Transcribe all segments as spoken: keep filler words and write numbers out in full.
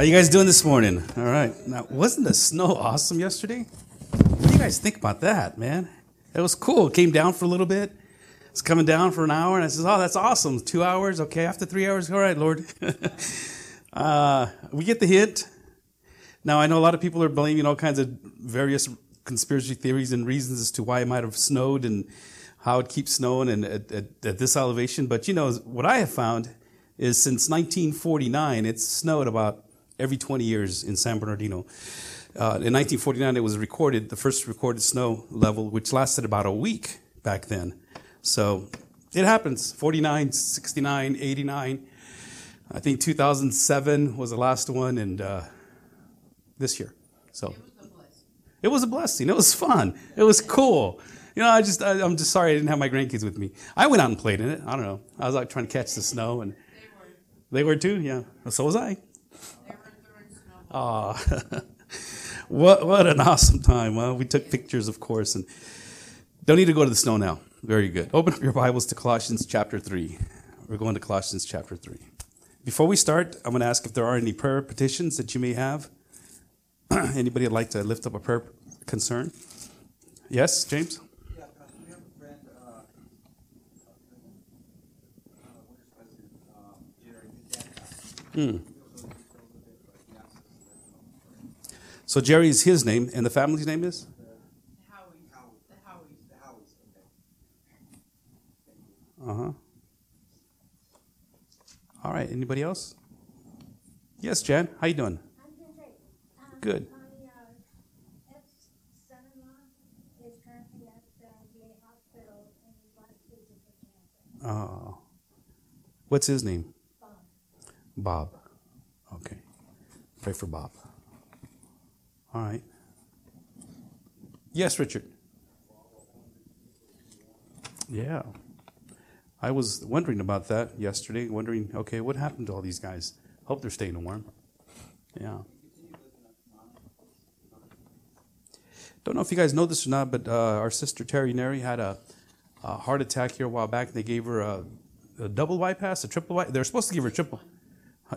How you guys doing this morning? All right. Now, wasn't the snow awesome yesterday? What do you guys think about that, man? It was cool. It came down for a little bit. It's coming down for an hour, and I says, oh, that's awesome. Two hours, okay. After three hours, all right, Lord. uh, we get the hint. Now, I know a lot of people are blaming all kinds of various conspiracy theories and reasons as to why it might have snowed and how it keeps snowing and at, at, at this elevation. But, you know, what I have found is since nineteen forty-nine, it's snowed about every twenty years in San Bernardino. Uh, in nineteen forty-nine, it was recorded, the first recorded snow level, which lasted about a week back then. So it happens, forty-nine, sixty-nine, eighty-nine. I think two thousand seven was the last one, and uh, this year. So it was a blessing. It was a blessing. It was fun. It was cool. You know, I just, I, I'm just sorry I didn't have my grandkids with me. I went out and played in it. I don't know. I was out trying to catch the snow. And they were. They were too, yeah. Well, so was I. They were throwing snowballs. Aw. What, what an awesome time. Well, we took pictures, of course, and don't need to go to the snow now. Very good. Open up your Bibles to Colossians chapter three. We're going to Colossians chapter three. Before we start, I'm going to ask if there are any prayer petitions that you may have. Anybody would like to lift up a prayer concern? Yes, James? Yeah, Pastor, we have a friend, uh, Jerry McDonald. So Jerry is his name, and the family's name is? The Howie. The Howie. The Howie's. Okay. Uh-huh. All right, anybody else? Yes, Jan, how you doing? I'm doing great. Um, Good. My uh, ex-son-in-law is currently at the V A hospital, and he's lost his cancer. Oh. What's his name? Bob. Bob. Okay. Pray for Bob. All right. Yes, Richard. Yeah. I was wondering about that yesterday, wondering, okay, what happened to all these guys? Hope they're staying warm. Yeah. Don't know if you guys know this or not, but uh, our sister Terry Neri had a, a heart attack here a while back. They gave her a, a double bypass, a triple bypass. They were supposed to give her a triple.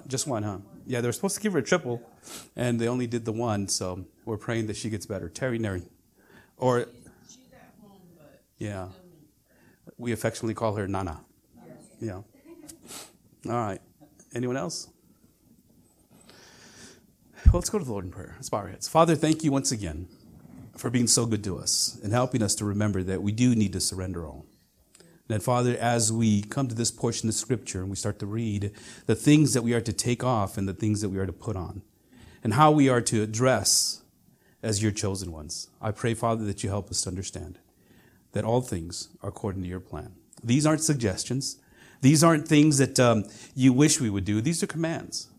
Just one, huh? Yeah, they were supposed to give her a triple, and they only did the one, so we're praying that she gets better. Terry Neri. Or, she's, she's at home, but yeah. We affectionately call her Nana. Yeah. All right. Anyone else? Well, let's go to the Lord in prayer. Let's bow our heads. Father, thank you once again for being so good to us and helping us to remember that we do need to surrender all. And Father, as we come to this portion of Scripture and we start to read the things that we are to take off and the things that we are to put on and how we are to address as your chosen ones, I pray, Father, that you help us to understand that all things are according to your plan. These aren't suggestions. These aren't things that um, you wish we would do. These are commands.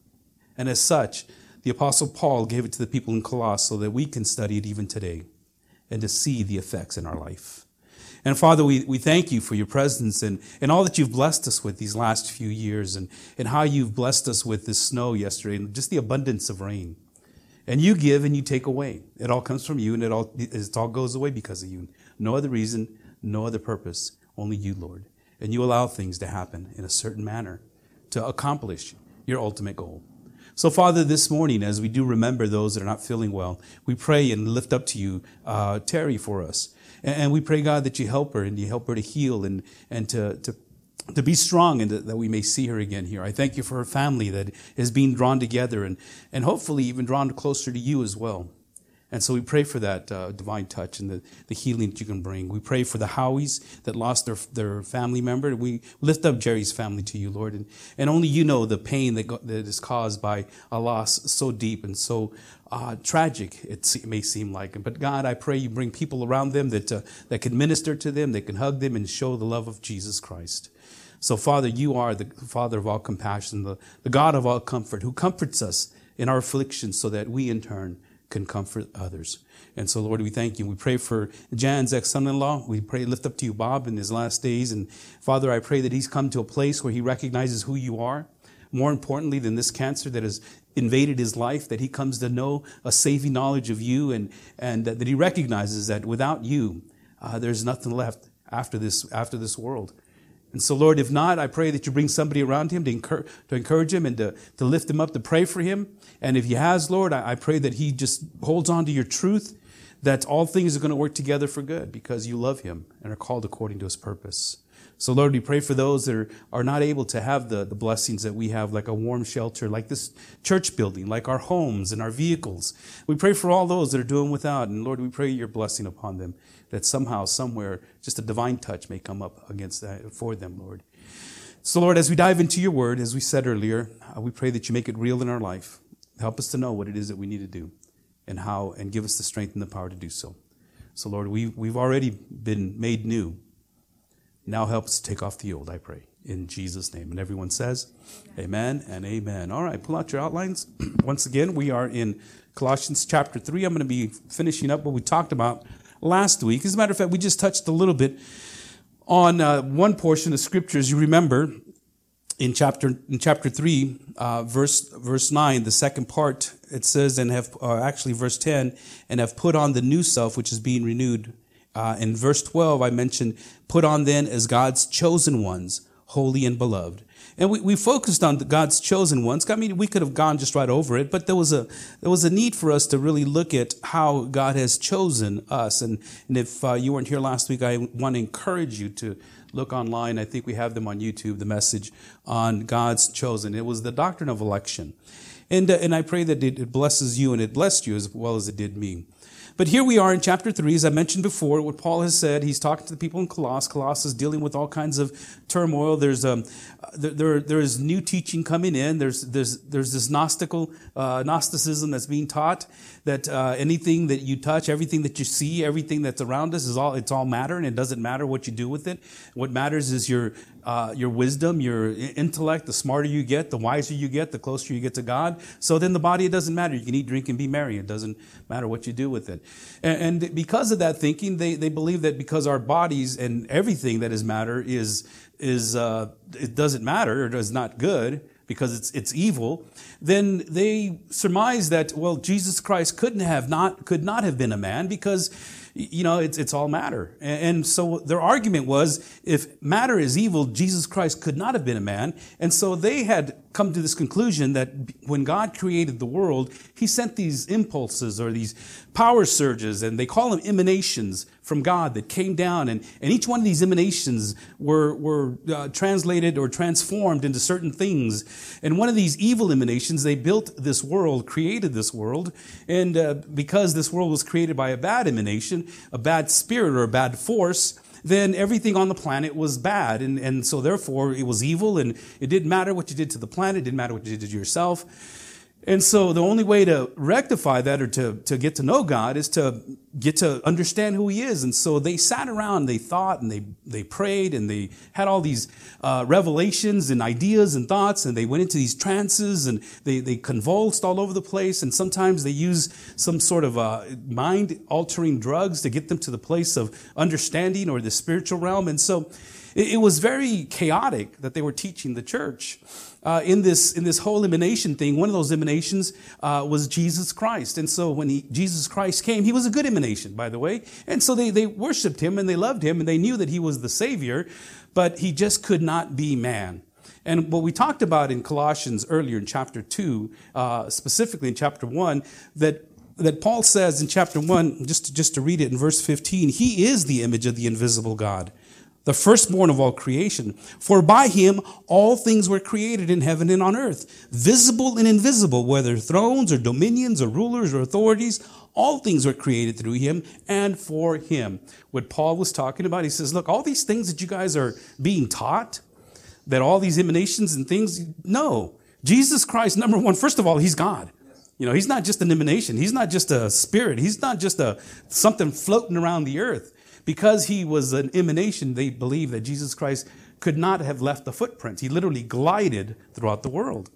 And as such, the Apostle Paul gave it to the people in Colossae so that we can study it even today and to see the effects in our life. And Father, we, we thank you for your presence and, and all that you've blessed us with these last few years and, and how you've blessed us with this snow yesterday and just the abundance of rain. And you give and you take away. It all comes from you, and it all it all goes away because of you. No other reason, no other purpose, only you, Lord. And you allow things to happen in a certain manner to accomplish your ultimate goal. So, Father, this morning, as we do remember those that are not feeling well, we pray and lift up to you uh, Terry for us. And we pray, God, that you help her and you help her to heal and, and to, to to be strong and that we may see her again here. I thank you for her family that is being drawn together and, and hopefully even drawn closer to you as well. And so we pray for that uh, divine touch and the, the healing that you can bring. We pray for the Howies that lost their their family member. We lift up Jerry's family to you, Lord. And, and only you know the pain that, go, that is caused by a loss so deep and so uh, tragic it se- may seem like. But God, I pray you bring people around them that uh, that can minister to them, that can hug them and show the love of Jesus Christ. So, Father, you are the Father of all compassion, the, the God of all comfort, who comforts us in our afflictions so that we, in turn, can comfort others. And so, Lord, we thank you. We pray for Jan's ex-son-in-law. We pray, lift up to you Bob in his last days. And, Father, I pray that he's come to a place where he recognizes who you are. More importantly than this cancer that has invaded his life, that he comes to know a saving knowledge of you and, and that he recognizes that without you, uh, there's nothing left after this after this world. And so, Lord, if not, I pray that you bring somebody around him to encourage, to encourage him and to, to lift him up, to pray for him. And if he has, Lord, I, I pray that he just holds on to your truth, that all things are going to work together for good because you love him and are called according to his purpose. So, Lord, we pray for those that are, are not able to have the, the blessings that we have, like a warm shelter, like this church building, like our homes and our vehicles. We pray for all those that are doing without. And, Lord, we pray your blessing upon them, that somehow, somewhere, just a divine touch may come up against that for them, Lord. So, Lord, as we dive into your word, as we said earlier, we pray that you make it real in our life. Help us to know what it is that we need to do and how, and give us the strength and the power to do so. So, Lord, we, we've already been made new. Now help us to take off the old, I pray, in Jesus' name. And everyone says, amen and amen. All right, pull out your outlines. Once again, we are in Colossians chapter three. I'm going to be finishing up what we talked about last week. As a matter of fact, we just touched a little bit on uh, one portion of scriptures. You remember in chapter in chapter three, uh, verse verse nine, the second part, it says, and have uh, actually verse ten, and have put on the new self, which is being renewed. Uh, in verse twelve, I mentioned, put on then as God's chosen ones, holy and beloved. And we, we focused on the God's chosen ones. I mean, we could have gone just right over it, but there was a there was a need for us to really look at how God has chosen us. And, and if uh, you weren't here last week, I want to encourage you to look online. I think we have them on YouTube, the message on God's chosen. It was the doctrine of election. And, uh, and I pray that it blesses you, and it blessed you as well as it did me. But here we are in chapter three, as I mentioned before, what Paul has said. He's talking to the people in Colossae. Colossae is dealing with all kinds of turmoil. There's um, there, there there is new teaching coming in. There's there's there's this Gnostical uh, Gnosticism that's being taught, that uh, anything that you touch, everything that you see, everything that's around us is all it's all matter, and it doesn't matter what you do with it. What matters is your uh, your wisdom, your intellect. The smarter you get, the wiser you get, the closer you get to God. So then the body, it doesn't matter. You can eat, drink, and be merry. It doesn't matter what you do with it. And because of that thinking, they, they believe that because our bodies and everything that is matter is is uh, it doesn't matter or is not good because it's it's evil, then they surmise that, well, Jesus Christ couldn't have not could not have been a man because, you know, it's it's all matter. And so their argument was, if matter is evil, Jesus Christ could not have been a man. And so they had come to this conclusion that when God created the world, he sent these impulses or these power surges, and they call them emanations from God, that came down. And, and each one of these emanations were, were uh, translated or transformed into certain things. And one of these evil emanations, they built this world, created this world. And uh, because this world was created by a bad emanation, a bad spirit or a bad force, then everything on the planet was bad. And, and so therefore it was evil, and it didn't matter what you did to the planet. It didn't matter what you did to yourself. And so the only way to rectify that, or to, to get to know God, is to get to understand who he is. And so they sat around, they thought, and they, they prayed, and they had all these uh, revelations and ideas and thoughts, and they went into these trances, and they, they convulsed all over the place. And sometimes they used some sort of uh, mind-altering drugs to get them to the place of understanding or the spiritual realm. And so it was very chaotic that they were teaching the church uh, in this in this whole emanation thing. One of those emanations uh, was Jesus Christ, and so when he, Jesus Christ came, he was a good emanation, by the way. And so they they worshipped him, and they loved him, and they knew that he was the Savior, but he just could not be man. And what we talked about in Colossians earlier in chapter two, uh, specifically in chapter one, that. that Paul says in chapter one, just to, just to read it in verse fifteen, he is the image of the invisible God, the firstborn of all creation. For by him all things were created in heaven and on earth, visible and invisible, whether thrones or dominions or rulers or authorities. All things were created through him and for him. What Paul was talking about, he says, look, all these things that you guys are being taught, that all these emanations and things, no. Jesus Christ, number one, first of all, he's God. You know, he's not just an emanation. He's not just a spirit. He's not just a something floating around the earth. Because he was an emanation, they believe that Jesus Christ could not have left the footprints. He literally glided throughout the world.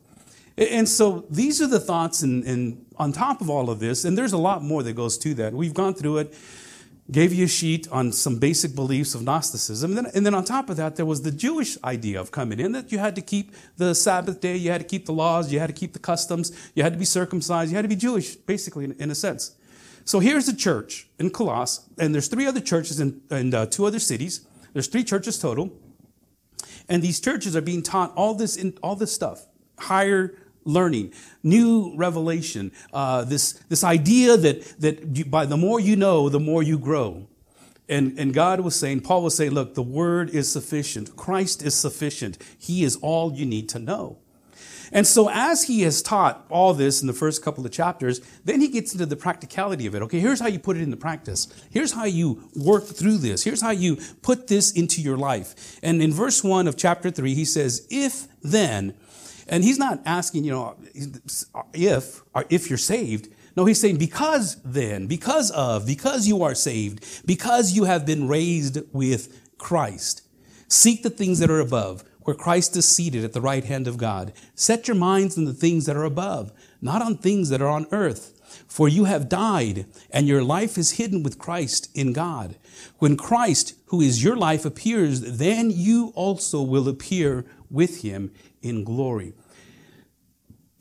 And so these are the thoughts, and, and on top of all of this, and there's a lot more that goes to that. We've gone through it, gave you a sheet on some basic beliefs of Gnosticism. And then, and then on top of that, there was the Jewish idea of coming in, that you had to keep the Sabbath day, you had to keep the laws, you had to keep the customs, you had to be circumcised, you had to be Jewish, basically, in, in a sense. So here's the church in Colossae, and there's three other churches in, and uh, two other cities. There's three churches total. And these churches are being taught all this, in, all this stuff, higher learning, new revelation, uh, this this idea that that you, by the more you know, the more you grow. And and God was saying, Paul was saying, look, the word is sufficient. Christ is sufficient. He is all you need to know. And so as he has taught all this in the first couple of chapters, then he gets into the practicality of it. Okay, here's how you put it into practice. Here's how you work through this. Here's how you put this into your life. And in verse one of chapter three, he says, if then, and he's not asking, you know, if, or if you're saved. No, he's saying, because then, because of, because you are saved, because you have been raised with Christ, seek the things that are above, where Christ is seated at the right hand of God. Set your minds on the things that are above, not on things that are on earth. For you have died, and your life is hidden with Christ in God. When Christ, who is your life, appears, then you also will appear with him in glory.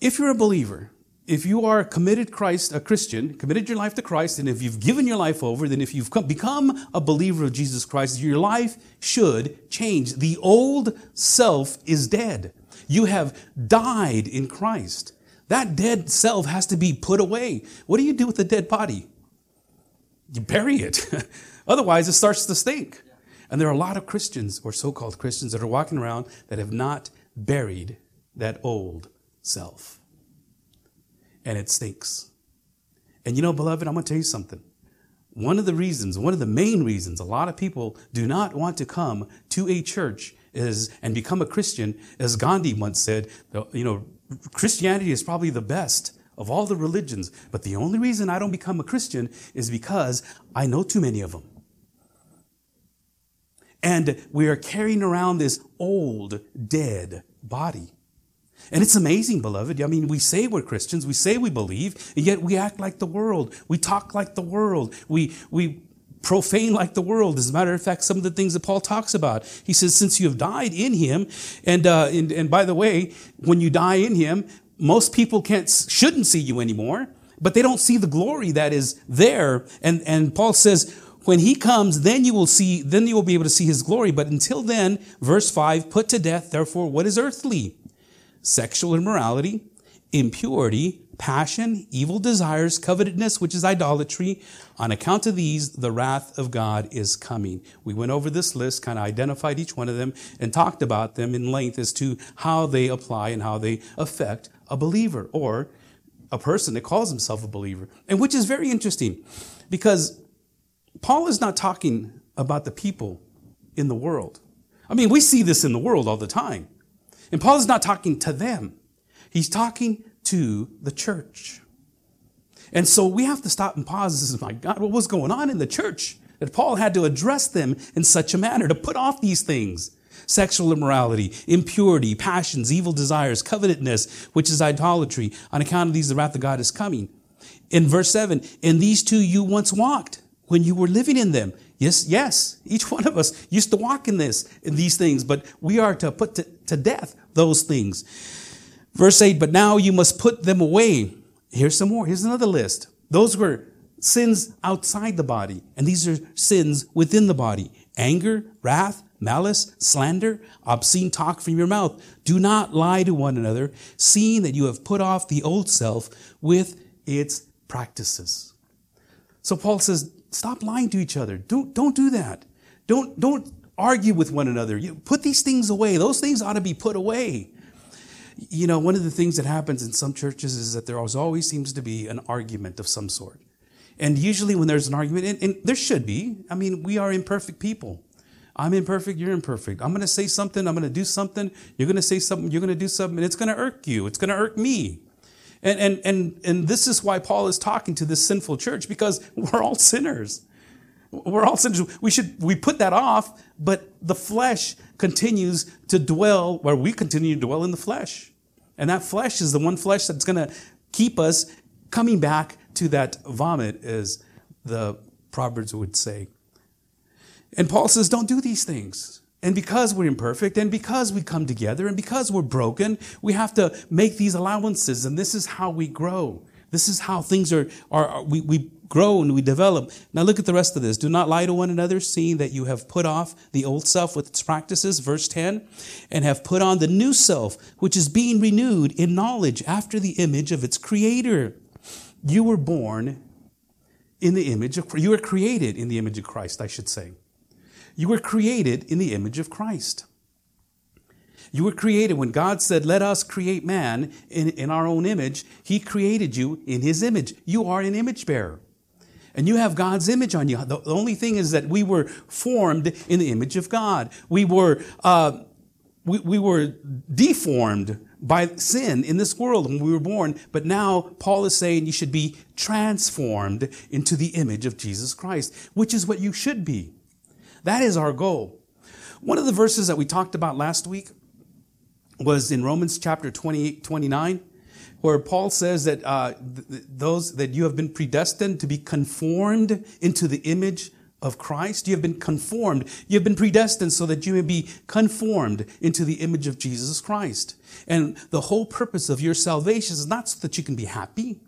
If you're a believer, if you are a committed Christ, a Christian, committed your life to Christ, and if you've given your life over, then if you've come, become a believer of Jesus Christ, your life should change. The old self is dead. You have died in Christ. That dead self has to be put away. What do you do with a dead body? You bury it. Otherwise, it starts to stink. And there are a lot of Christians, or so-called Christians, that are walking around that have not buried that old self. And it stinks. And you know, beloved, I'm going to tell you something. One of the reasons, one of the main reasons a lot of people do not want to come to a church is and become a Christian, as Gandhi once said, you know, Christianity is probably the best of all the religions. But the only reason I don't become a Christian is because I know too many of them. And we are carrying around this old, dead body. And it's amazing, beloved. I mean, we say we're Christians, we say we believe, and yet we act like the world. We talk like the world. We we profane like the world. As a matter of fact, some of the things that Paul talks about, he says, since you have died in him, and uh, and, and by the way, when you die in him, most people can't shouldn't see you anymore, but they don't see the glory that is there. And and Paul says, when he comes, then you will see, then you will be able to see his glory. But until then, verse five, put to death, therefore, what is earthly? Sexual immorality, impurity, passion, evil desires, covetousness, which is idolatry. On account of these, the wrath of God is coming. We went over this list, kind of identified each one of them, and talked about them in length as to how they apply and how they affect a believer or a person that calls himself a believer. And which is very interesting because Paul is not talking about the people in the world. I mean, we see this in the world all the time. And Paul is not talking to them. He's talking to the church. And so we have to stop and pause and say, my God, what was going on in the church that Paul had to address them in such a manner to put off these things? Sexual immorality, impurity, passions, evil desires, covetousness, which is idolatry. On account of these, the wrath of God is coming. In verse seven, in these two you once walked when you were living in them. Yes, yes, each one of us used to walk in this, in these things, but we are to put to, to death those things. Verse eight, but now you must put them away. Here's some more. Here's another list. Those were sins outside the body, and these are sins within the body. Anger, wrath, malice, slander, obscene talk from your mouth. Do not lie to one another, seeing that you have put off the old self with its practices. So Paul says, stop lying to each other. Don't, don't do that. Don't, don't argue with one another. You put these things away. Those things ought to be put away. You know, one of the things that happens in some churches is that there always seems to be an argument of some sort. And usually when there's an argument, and, and there should be, I mean, we are imperfect people. I'm imperfect, you're imperfect. I'm going to say something, I'm going to do something. You're going to say something, you're going to do something, and it's going to irk you. It's going to irk me. And, and and and this is why Paul is talking to this sinful church, because we're all sinners. We're all sinners. We should we put that off, but the flesh continues to dwell, where we continue to dwell in the flesh. And that flesh is the one flesh that's going to keep us coming back to that vomit, as the Proverbs would say. And Paul says, don't do these things. And because we're imperfect, and because we come together, and because we're broken, we have to make these allowances. And this is how we grow. This is how things are, are, are we, we grow and we develop. Now look at the rest of this. Do not lie to one another, seeing that you have put off the old self with its practices, verse ten, and have put on the new self, which is being renewed in knowledge after the image of its creator. You were born in the image of, you were created in the image of Christ, I should say. You were created in the image of Christ. You were created when God said, let us create man in, in our own image. He created you in his image. You are an image bearer. And you have God's image on you. The only thing is that we were formed in the image of God. We were, uh, we, we were deformed by sin in this world when we were born. But now Paul is saying you should be transformed into the image of Jesus Christ, which is what you should be. That is our goal. One of the verses that we talked about last week was in Romans chapter twenty-eight, twenty-nine, where Paul says that uh, th- th- those that you have been predestined to be conformed into the image of Christ. You have been conformed. You have been predestined so that you may be conformed into the image of Jesus Christ. And the whole purpose of your salvation is not so that you can be happy,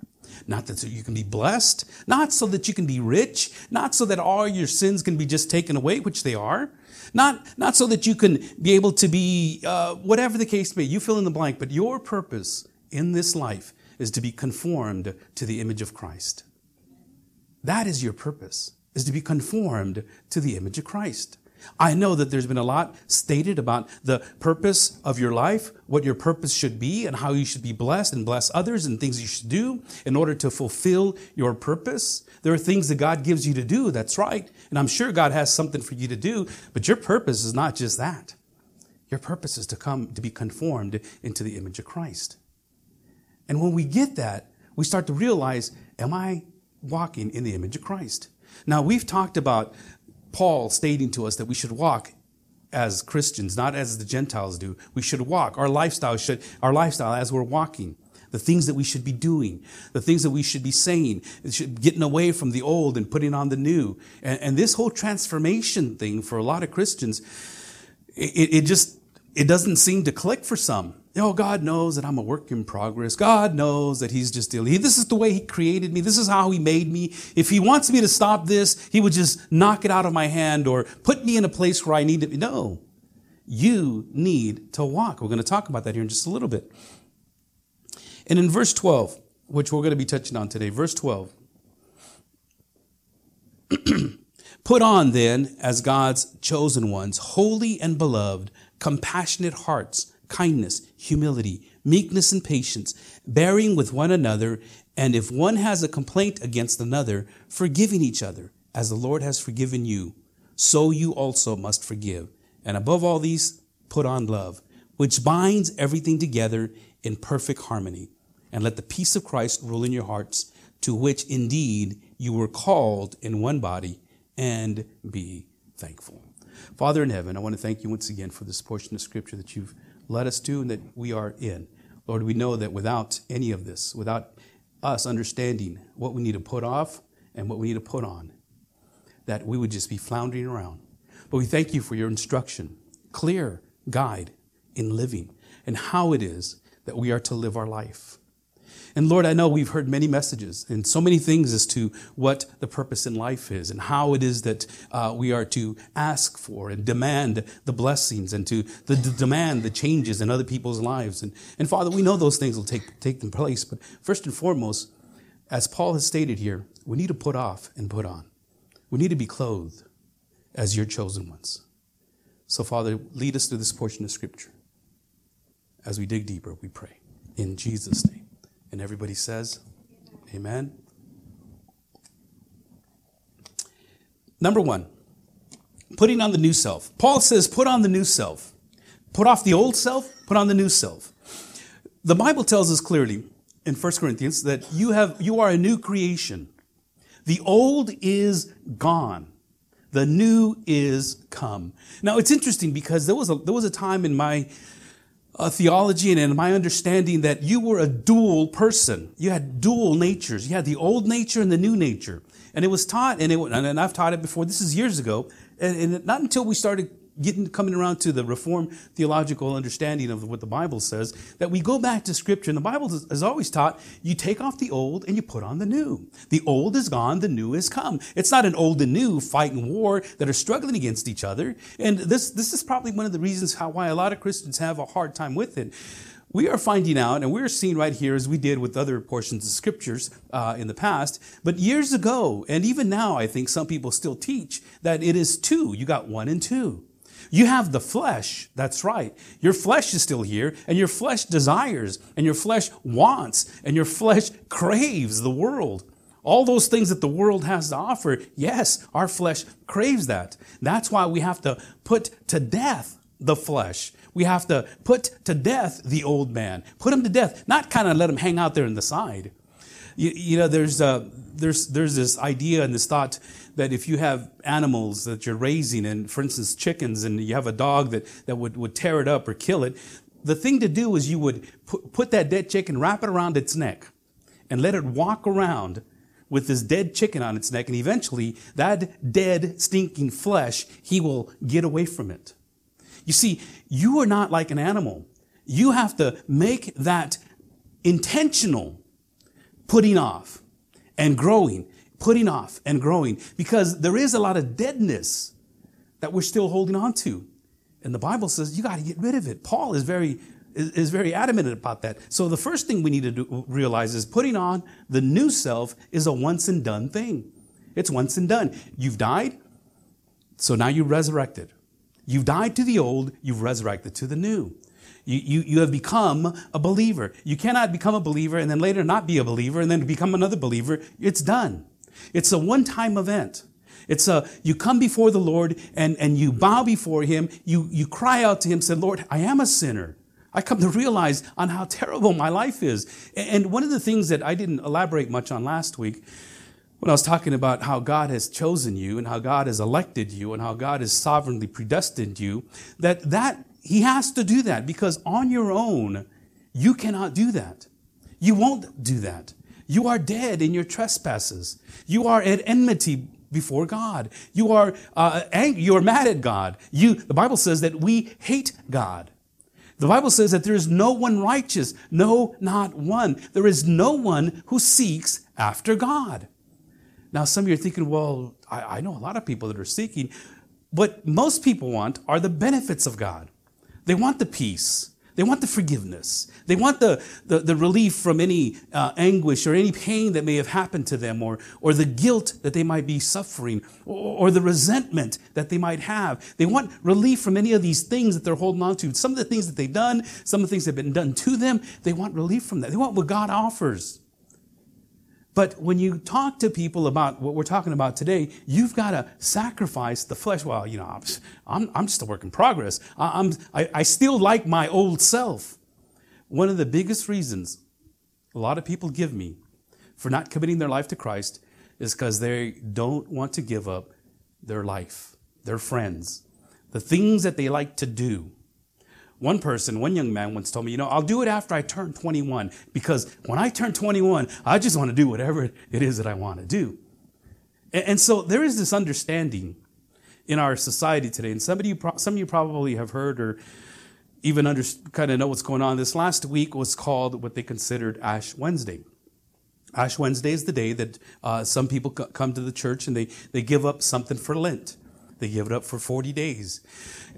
not that so you can be blessed, not so that you can be rich, not so that all your sins can be just taken away, which they are. Not, not so that you can be able to be, uh, whatever the case may be, you fill in the blank, but your purpose in this life is to be conformed to the image of Christ. That is your purpose, is to be conformed to the image of Christ. I know that there's been a lot stated about the purpose of your life, what your purpose should be, and how you should be blessed and bless others and things you should do in order to fulfill your purpose. There are things that God gives you to do, that's right. And I'm sure God has something for you to do, but your purpose is not just that. Your purpose is to come to be conformed into the image of Christ. And when we get that, we start to realize, am I walking in the image of Christ? Now, we've talked about Paul stating to us that we should walk as Christians, not as the Gentiles do. We should walk. Our lifestyle should, our lifestyle as we're walking, the things that we should be doing, the things that we should be saying, getting away from the old and putting on the new. And, and this whole transformation thing for a lot of Christians, it, it just, it doesn't seem to click for some. Oh, God knows that I'm a work in progress. God knows that he's just, this is the way he created me. This is how he made me. If he wants me to stop this, he would just knock it out of my hand or put me in a place where I need to be. No, you need to walk. We're going to talk about that here in just a little bit. And in verse twelve, which we're going to be touching on today, verse twelve. Put on then, as God's chosen ones, holy and beloved, compassionate hearts, kindness, humility, meekness, and patience, bearing with one another, and if one has a complaint against another, forgiving each other, as the Lord has forgiven you, so you also must forgive. And above all these, put on love, which binds everything together in perfect harmony. And let the peace of Christ rule in your hearts, to which indeed you were called in one body, and be thankful. Father in heaven, I want to thank you once again for this portion of scripture that you've let us do and that we are in. Lord, we know that without any of this, without us understanding what we need to put off and what we need to put on, that we would just be floundering around. But we thank you for your instruction, clear guide in living and how it is that we are to live our life. And Lord, I know we've heard many messages and so many things as to what the purpose in life is and how it is that uh, we are to ask for and demand the blessings and to the, the demand the changes in other people's lives. And, and Father, we know those things will take, take them place. But first and foremost, as Paul has stated here, we need to put off and put on. We need to be clothed as your chosen ones. So Father, lead us through this portion of scripture. As we dig deeper, we pray in Jesus' name. And everybody says, amen. Number one, putting on the new self. Paul says, put on the new self. Put off the old self, put on the new self. The Bible tells us clearly in First Corinthians that you have, you are a new creation. The old is gone. The new is come. Now, it's interesting because there was a, there was a time in my A theology and in my understanding that you were a dual person. You had dual natures. You had the old nature and the new nature. And it was taught, and, it, and I've taught it before. This is years ago. And, and not until we started getting coming around to the Reformed theological understanding of what the Bible says, that we go back to Scripture, and the Bible has always taught you take off the old and you put on the new. The old is gone, the new is come. It's not an old and new fight and war that are struggling against each other. And this this is probably one of the reasons how why a lot of Christians have a hard time with it. We are finding out, and we're seeing right here, as we did with other portions of scriptures uh, in the past, but years ago, and even now, I think some people still teach that it is two. You got one and two. You have the flesh, that's right. Your flesh is still here, and your flesh desires, and your flesh wants, and your flesh craves the world. All those things that the world has to offer, yes, our flesh craves that. That's why we have to put to death the flesh. We have to put to death the old man. Put him to death, not kind of let him hang out there on the side. You, you know, there's uh, there's there's this idea and this thought that if you have animals that you're raising, and for instance chickens, and you have a dog that that would, would tear it up or kill it, the thing to do is you would pu- put that dead chicken, wrap it around its neck, and let it walk around with this dead chicken on its neck, and eventually that dead stinking flesh, he will get away from it. You see, you are not like an animal. You have to make that intentional putting off and growing, putting off and growing, because there is a lot of deadness that we're still holding on to. And the Bible says you got to get rid of it. Paul is very is very adamant about that. So the first thing we need to do, realize is putting on the new self is a once and done thing. It's once and done. You've died, so now you're resurrected. You've died to the old, you've resurrected to the new. You, you, you have become a believer. You cannot become a believer and then later not be a believer and then become another believer. It's done. It's a one-time event. It's a, you come before the Lord and, and you bow before Him. You, you cry out to Him, say, Lord, I am a sinner. I come to realize on how terrible my life is. And one of the things that I didn't elaborate much on last week, when I was talking about how God has chosen you and how God has elected you and how God has sovereignly predestined you, that, that He has to do that, because on your own, you cannot do that. You won't do that. You are dead in your trespasses. You are at enmity before God. You are uh, angry. You are mad at God. You, the Bible says that we hate God. The Bible says that there is no one righteous. No, not one. There is no one who seeks after God. Now, some of you are thinking, well, I, I know a lot of people that are seeking. What most people want are the benefits of God. They want the peace. They want the forgiveness. They want the, the, the relief from any uh, anguish or any pain that may have happened to them, or, or the guilt that they might be suffering, or, or the resentment that they might have. They want relief from any of these things that they're holding on to. Some of the things that they've done, some of the things that have been done to them, they want relief from that. They want what God offers. But when you talk to people about what we're talking about today, you've got to sacrifice the flesh. Well, you know, I'm, I'm just a work in progress. I, I'm, I, I still like my old self. One of the biggest reasons a lot of people give me for not committing their life to Christ is because they don't want to give up their life, their friends, the things that they like to do. One person, one young man once told me, you know, I'll do it after I turn twenty-one, because when I turn twenty-one, I just want to do whatever it is that I want to do. And so there is this understanding in our society today, and somebody, some of you probably have heard or even under, kind of know what's going on. This last week was called what they considered Ash Wednesday. Ash Wednesday is the day that uh, some people come to the church and they, they give up something for Lent. They give it up for forty days.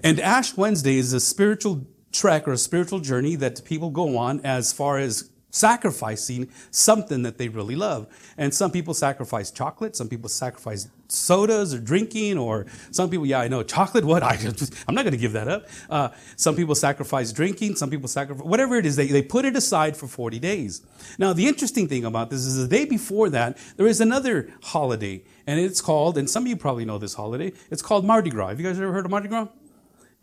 And Ash Wednesday is a spiritual trek or a spiritual journey that people go on as far as sacrificing something that they really love. And some people sacrifice chocolate. Some people sacrifice sodas or drinking, or some people, yeah, I know, chocolate, what? I just, I'm not going to give that up. Uh, some people sacrifice drinking. Some people sacrifice, whatever it is, they, they put it aside for forty days. Now, the interesting thing about this is the day before that, there is another holiday, and it's called, and some of you probably know this holiday, it's called Mardi Gras. Have you guys ever heard of Mardi Gras?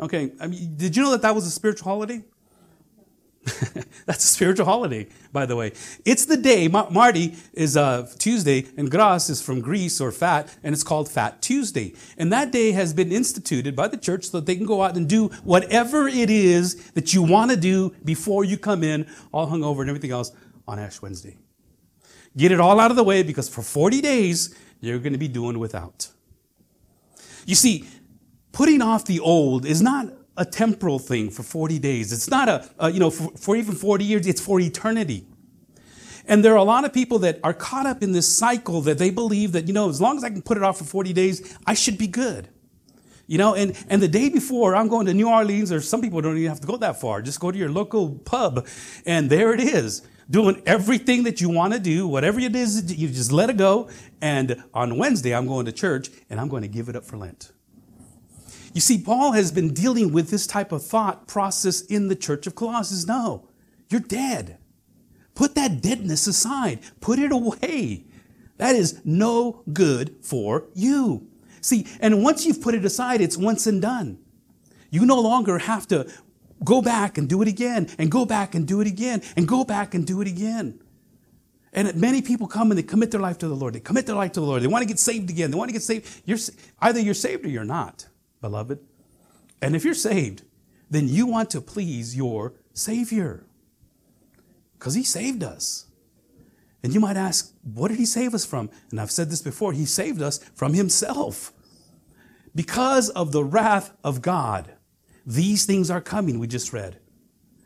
Okay, I mean, did you know that that was a spiritual holiday? That's a spiritual holiday, by the way. It's the day, Mardi is uh, Tuesday, and Gras is from Greece or fat, and it's called Fat Tuesday. And that day has been instituted by the church so that they can go out and do whatever it is that you want to do before you come in, all hungover and everything else, on Ash Wednesday. Get it all out of the way, because for forty days, you're going to be doing without. You see, putting off the old is not a temporal thing for forty days. It's not a, a you know, for, for even forty years. It's for eternity. And there are a lot of people that are caught up in this cycle that they believe that, you know, as long as I can put it off for forty days, I should be good. You know, and, and the day before, I'm going to New Orleans, or some people don't even have to go that far. Just go to your local pub, and there it is, doing everything that you want to do, whatever it is, you just let it go. And on Wednesday, I'm going to church, and I'm going to give it up for Lent. You see, Paul has been dealing with this type of thought process in the church of Colossae. No, you're dead. Put that deadness aside. Put it away. That is no good for you. See, and once you've put it aside, it's once and done. You no longer have to go back and do it again, and go back and do it again, and go back and do it again. And many people come and they commit their life to the Lord. They commit their life to the Lord. They want to get saved again. They want to get saved. You're, either you're saved or you're not, beloved. And if you're saved, then you want to please your Savior, because He saved us. And you might ask, what did He save us from? And I've said this before, He saved us from Himself. Because of the wrath of God, these things are coming, we just read.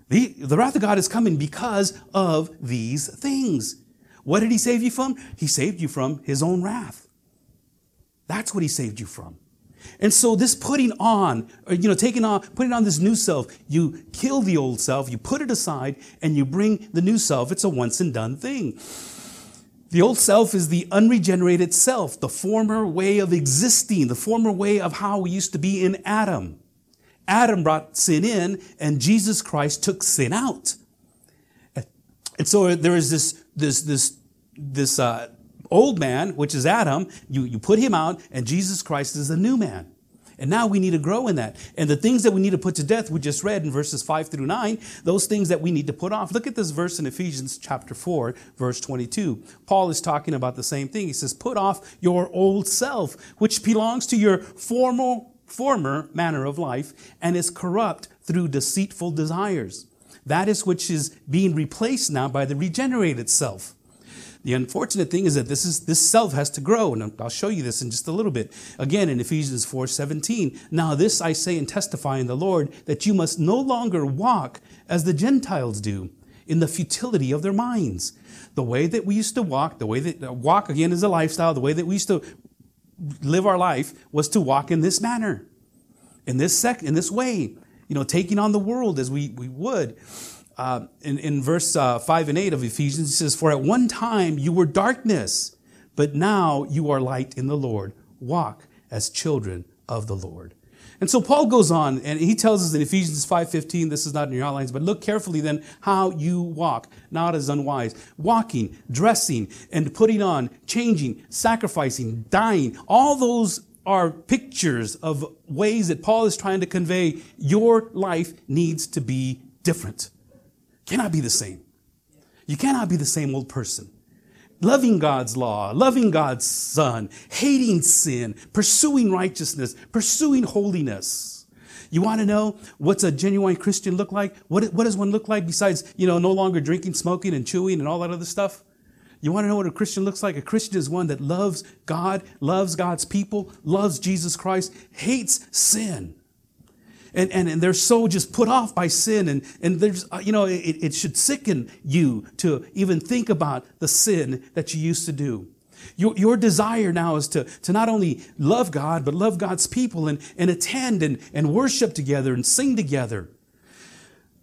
The, the wrath of God is coming because of these things. What did He save you from? He saved you from His own wrath. That's what He saved you from. And so this putting on, or, you know, taking on, putting on this new self, you kill the old self, you put it aside, and you bring the new self. It's a once and done thing. The old self is the unregenerated self, the former way of existing, the former way of how we used to be in Adam. Adam brought sin in, and Jesus Christ took sin out. And so there is this, this, this, this uh, old man, which is Adam. You, you put him out, and Jesus Christ is the new man. And now we need to grow in that. And the things that we need to put to death, we just read in verses five through nine, those things that we need to put off. Look at this verse in Ephesians chapter four, verse twenty-two. Paul is talking about the same thing. He says, put off your old self, which belongs to your former, former manner of life and is corrupt through deceitful desires. That is which is being replaced now by the regenerated self. The unfortunate thing is that this is this self has to grow, and I'll show you this in just a little bit. Again, in Ephesians four seventeen, now this I say and testify in the Lord, that you must no longer walk as the Gentiles do, in the futility of their minds. The way that we used to walk, the way that walk again is a lifestyle, the way that we used to live our life was to walk in this manner, in this sec, in this way, you know, taking on the world as we, we would. Uh, in, in verse uh, five and eight of Ephesians, it says, for at one time you were darkness, but now you are light in the Lord. Walk as children of the Lord. And so Paul goes on, and he tells us in Ephesians five fifteen, this is not in your outlines, but look carefully then how you walk, not as unwise. Walking, dressing, and putting on, changing, sacrificing, dying, all those are pictures of ways that Paul is trying to convey your life needs to be different. Cannot be the same. You cannot be the same old person. Loving God's law, loving God's Son, hating sin, pursuing righteousness, pursuing holiness. You want to know what's a genuine Christian look like? What, what does one look like besides, you know, no longer drinking, smoking, and chewing, and all that other stuff? You want to know what a Christian looks like? A Christian is one that loves God, loves God's people, loves Jesus Christ, hates sin. And, and and they're so just put off by sin, and, and there's, you know, it, it should sicken you to even think about the sin that you used to do. Your, your desire now is to, to not only love God, but love God's people and, and attend and, and worship together and sing together.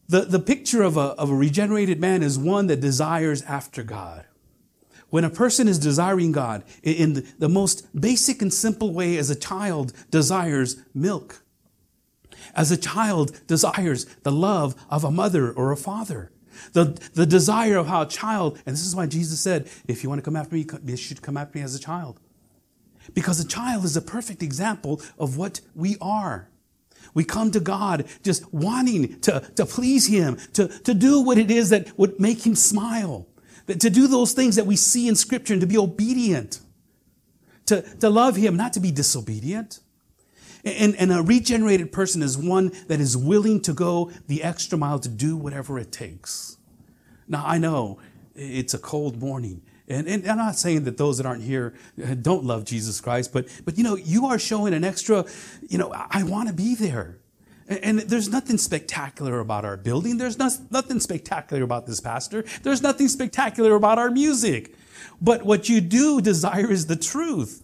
The, the picture of a, of a regenerated man is one that desires after God. When a person is desiring God in the, the most basic and simple way, as a child desires milk. As a child desires the love of a mother or a father. The, the desire of how a child, and this is why Jesus said, if you want to come after me, you should come after me as a child. Because a child is a perfect example of what we are. We come to God just wanting to, to please Him, to, to do what it is that would make Him smile, to do those things that we see in Scripture, and to be obedient, to, to love Him, not to be disobedient. And, and a regenerated person is one that is willing to go the extra mile to do whatever it takes. Now, I know it's a cold morning And, and I'm not saying that those that aren't here don't love Jesus Christ, but, but you know, you are showing an extra, you know, I, I want to be there. And there's nothing spectacular about our building. There's no, nothing spectacular about this pastor. There's nothing spectacular about our music. But what you do desire is the truth.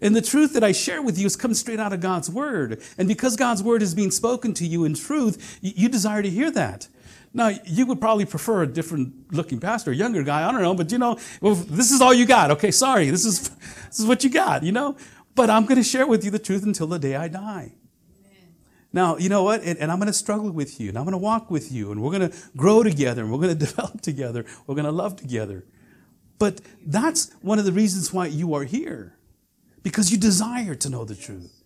And the truth that I share with you is comes straight out of God's word. And because God's word is being spoken to you in truth, you, you desire to hear that. Now, you would probably prefer a different looking pastor, a younger guy. I don't know. But, you know, well, this is all you got. Okay, sorry. This is, this is what you got, you know. But I'm going to share with you the truth until the day I die. Now, you know what? And, and I'm going to struggle with you, and I'm going to walk with you, and we're going to grow together, and we're going to develop together, we're going to love together. But that's one of the reasons why you are here, because you desire to know the truth.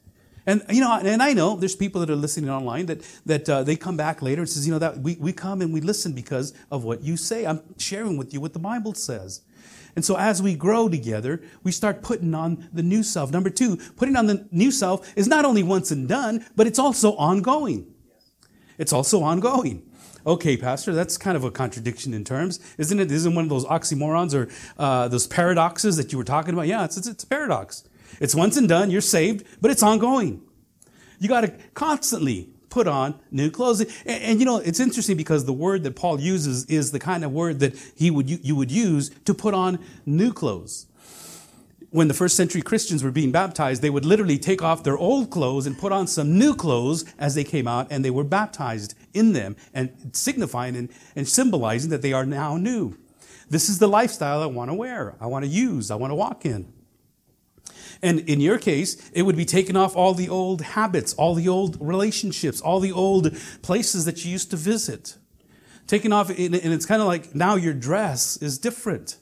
And, you know, and I know there's people that are listening online that, that uh, they come back later and says, you know, that we, we come and we listen because of what you say. I'm sharing with you what the Bible says. And so as we grow together, we start putting on the new self. Number two, putting on the new self is not only once and done, but it's also ongoing. It's also ongoing. Okay, Pastor, that's kind of a contradiction in terms. Isn't it? Isn't one of those oxymorons or uh, those paradoxes that you were talking about? Yeah, it's, it's, it's a paradox. It's once and done, you're saved, but it's ongoing. You got to constantly put on new clothes. And, and, you know, it's interesting because the word that Paul uses is the kind of word that he would you would use to put on new clothes. When the first century Christians were being baptized, they would literally take off their old clothes and put on some new clothes as they came out, and they were baptized in them, and signifying and, and symbolizing that they are now new. This is the lifestyle I want to wear, I want to use, I want to walk in. And in your case, it would be taking off all the old habits, all the old relationships, all the old places that you used to visit. Taking off, and it's kind of like now your dress is different.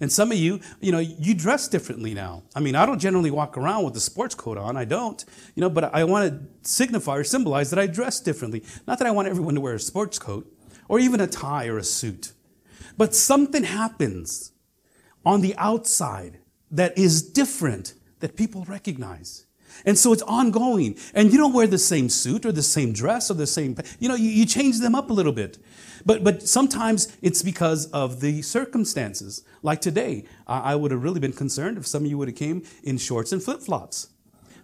And some of you, you know, you dress differently now. I mean, I don't generally walk around with a sports coat on. I don't, you know, but I want to signify or symbolize that I dress differently. Not that I want everyone to wear a sports coat or even a tie or a suit. But something happens on the outside that is different that people recognize. And so it's ongoing. And you don't wear the same suit or the same dress or the same, you know, you, you change them up a little bit. But but sometimes it's because of the circumstances. Like today, I, I would have really been concerned if some of you would have came in shorts and flip-flops.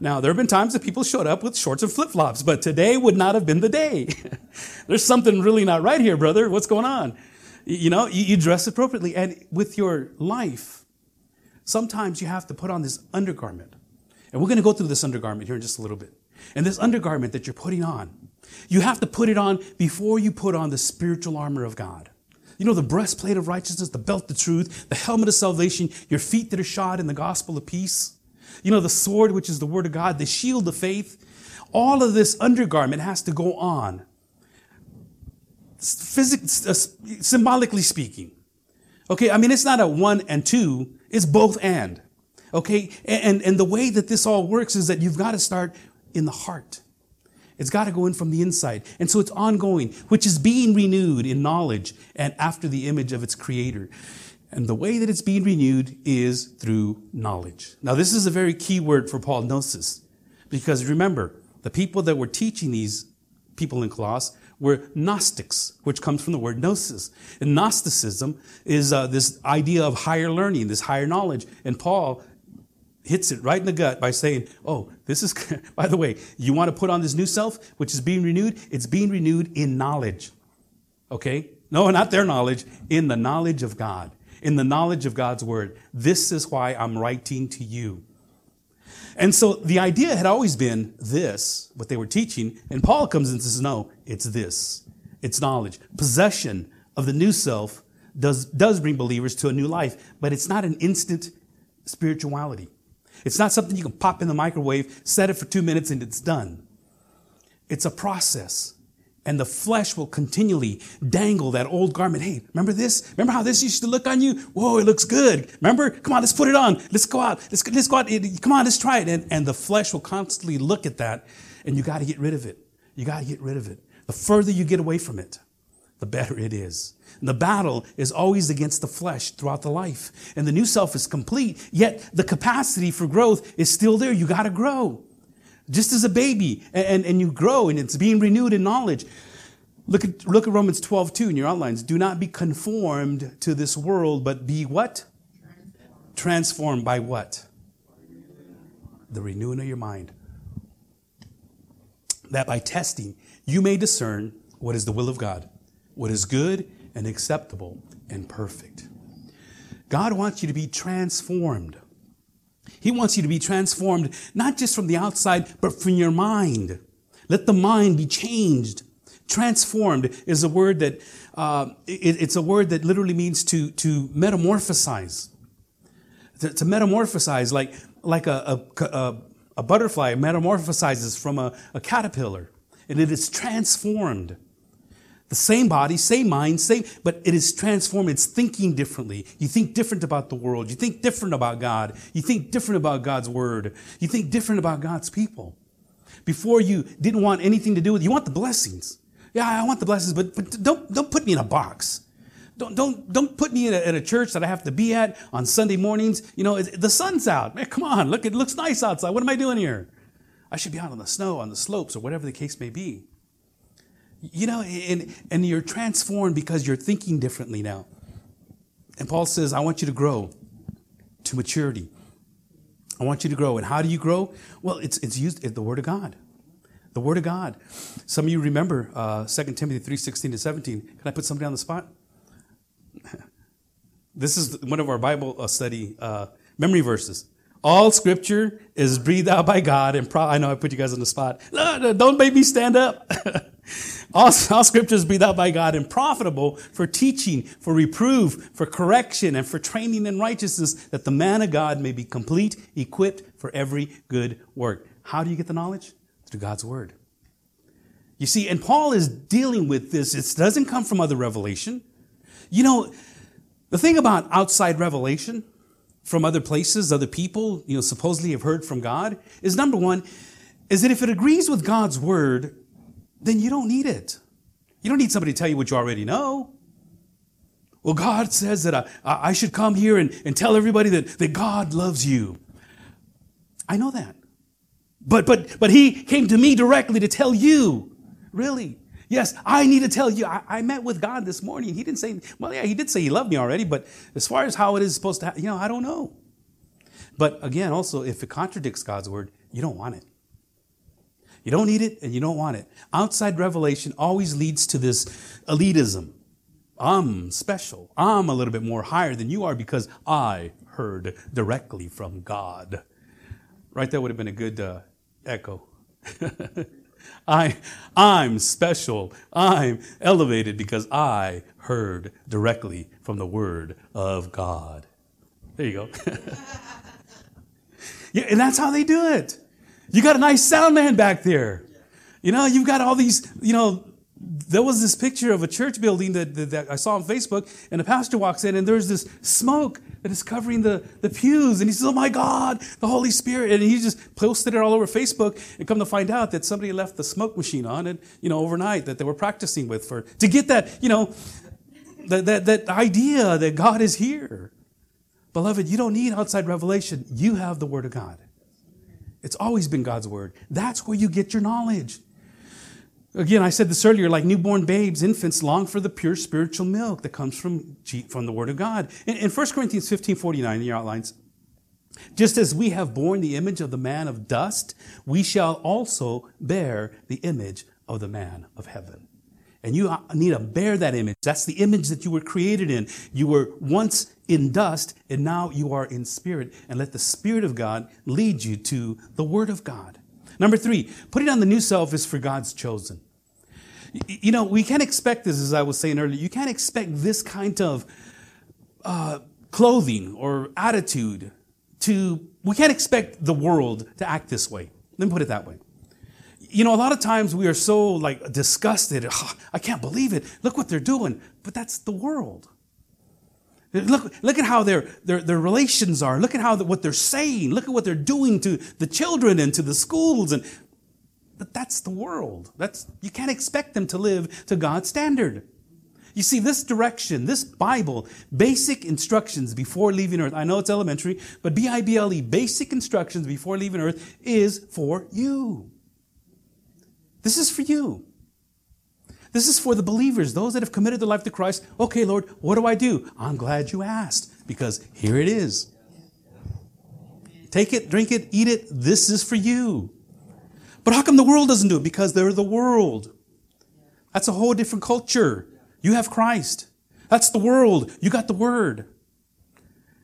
Now, there have been times that people showed up with shorts and flip-flops, but today would not have been the day. There's something really not right here, brother. What's going on? You know, you, you dress appropriately. And with your life, sometimes you have to put on this undergarment. And we're going to go through this undergarment here in just a little bit. And this undergarment that you're putting on, you have to put it on before you put on the spiritual armor of God. You know, the breastplate of righteousness, the belt of truth, the helmet of salvation, your feet that are shod in the gospel of peace. You know, the sword, which is the word of God, the shield of faith. All of this undergarment has to go on, physically, uh, symbolically speaking. Okay, I mean, it's not a one and two, it's both and. Okay, and, and the way that this all works is that you've got to start in the heart. It's got to go in from the inside. And so it's ongoing, which is being renewed in knowledge and after the image of its creator. And the way that it's being renewed is through knowledge. Now, this is a very key word for Paul, gnosis, because remember, the people that were teaching these people in Colossae were Gnostics, which comes from the word gnosis. And Gnosticism is uh, this idea of higher learning, this higher knowledge. And Paul hits it right in the gut by saying, oh, this is, by the way, you want to put on this new self, which is being renewed? It's being renewed in knowledge. Okay? No, not their knowledge, in the knowledge of God, in the knowledge of God's word. This is why I'm writing to you. And so the idea had always been this, what they were teaching. And Paul comes in and says, no, it's this. It's knowledge. Possession of the new self does, does bring believers to a new life, but it's not an instant spirituality. It's not something you can pop in the microwave, set it for two minutes, and it's done. It's a process. And the flesh will continually dangle that old garment. Hey, remember this? Remember how this used to look on you? Whoa, it looks good. Remember? Come on, let's put it on. Let's go out. Let's, let's go out. Come on, let's try it. And, and the flesh will constantly look at that, and you got to get rid of it. You got to get rid of it. The further you get away from it, the better it is. And the battle is always against the flesh throughout the life. And the new self is complete, yet the capacity for growth is still there. You got to grow. Just as a baby, and, and you grow, and it's being renewed in knowledge. Look at look at Romans twelve two in your outlines. Do not be conformed to this world, but be what? Transformed by what? The renewing of your mind. That by testing, you may discern what is the will of God, what is good and acceptable and perfect. God wants you to be transformed. He wants you to be transformed, not just from the outside, but from your mind. Let the mind be changed. Transformed is a word that, uh, it, it's a word that literally means to, to metamorphosize. To, to metamorphosize, like, like a, a, a, a butterfly metamorphosizes from a, a caterpillar, and it is transformed. The same body, same mind, same, but it is transformed. It's thinking differently. You think different about the world. You think different about God. You think different about God's word. You think different about God's people. Before you didn't want anything to do with, you want the blessings. Yeah, I want the blessings, but, but don't, don't put me in a box. Don't, don't, don't put me in a, in a church that I have to be at on Sunday mornings. You know, it, the sun's out. Man, come on, look, it looks nice outside. What am I doing here? I should be out on the snow, on the slopes, or whatever the case may be. You know, and, and you're transformed because you're thinking differently now. And Paul says, I want you to grow to maturity. I want you to grow. And how do you grow? Well, it's it's used in the Word of God. The Word of God. Some of you remember uh, Second Timothy three sixteen to seventeen. Can I put somebody on the spot? This is one of our Bible study uh, memory verses. All scripture is breathed out by God. And pro- I know I put you guys on the spot. No, no, don't make me stand up. All, all scripture is breathed out by God and profitable for teaching, for reproof, for correction, and for training in righteousness, that the man of God may be complete, equipped for every good work. How do you get the knowledge? Through God's word. You see, and Paul is dealing with this. It doesn't come from other revelation. You know, the thing about outside revelation from other places, other people, you know, supposedly have heard from God, is number one, is that if it agrees with God's word, then you don't need it. You don't need somebody to tell you what you already know. Well, God says that I, I should come here and, and tell everybody that, that God loves you. I know that. But but but he came to me directly to tell you. Really? Yes, I need to tell you. I, I met with God this morning. He didn't say, well, yeah, he did say he loved me already, but as far as how it is supposed to happen, you know, I don't know. But again, also, if it contradicts God's word, you don't want it. You don't need it, and you don't want it. Outside revelation always leads to this elitism. I'm special. I'm a little bit more higher than you are because I heard directly from God. Right, that would have been a good uh, echo. I, I'm special. I'm elevated because I heard directly from the word of God. There you go. Yeah, and that's how they do it. You got a nice sound man back there. You know, you've got all these, you know, there was this picture of a church building that, that, that I saw on Facebook, and the pastor walks in, and there's this smoke that is covering the, the pews, and he says, oh my God, the Holy Spirit, and he just posted it all over Facebook, and come to find out that somebody left the smoke machine on it, you know, overnight, that they were practicing with for, to get that, you know, that, that, that idea that God is here. Beloved, you don't need outside revelation. You have the Word of God. It's always been God's word. That's where you get your knowledge. Again, I said this earlier, like newborn babes, infants long for the pure spiritual milk that comes from, from the word of God. In, in First Corinthians fifteen forty-nine, in your outlines, just as we have borne the image of the man of dust, we shall also bear the image of the man of heaven. And you need to bear that image. That's the image that you were created in. You were once in dust, and now you are in spirit. And let the Spirit of God lead you to the Word of God. Number three, putting on the new self is for God's chosen. You know, we can't expect this, as I was saying earlier. You can't expect this kind of uh, clothing or attitude to... We can't expect the world to act this way. Let me put it that way. You know, a lot of times we are so, like, disgusted. Oh, I can't believe it. Look what they're doing. But that's the world. Look, look at how their, their, their relations are. Look at how the, what they're saying. Look at what they're doing to the children and to the schools. And but that's the world. That's, you can't expect them to live to God's standard. You see, this direction, this Bible, basic instructions before leaving earth. I know it's elementary, but B I B L E, basic instructions before leaving earth, is for you. This is for you. This is for the believers, those that have committed their life to Christ. Okay, Lord, what do I do? I'm glad you asked, because here it is. Take it, drink it, eat it. This is for you. But how come the world doesn't do it? Because they're the world. That's a whole different culture. You have Christ. That's the world. You got the Word.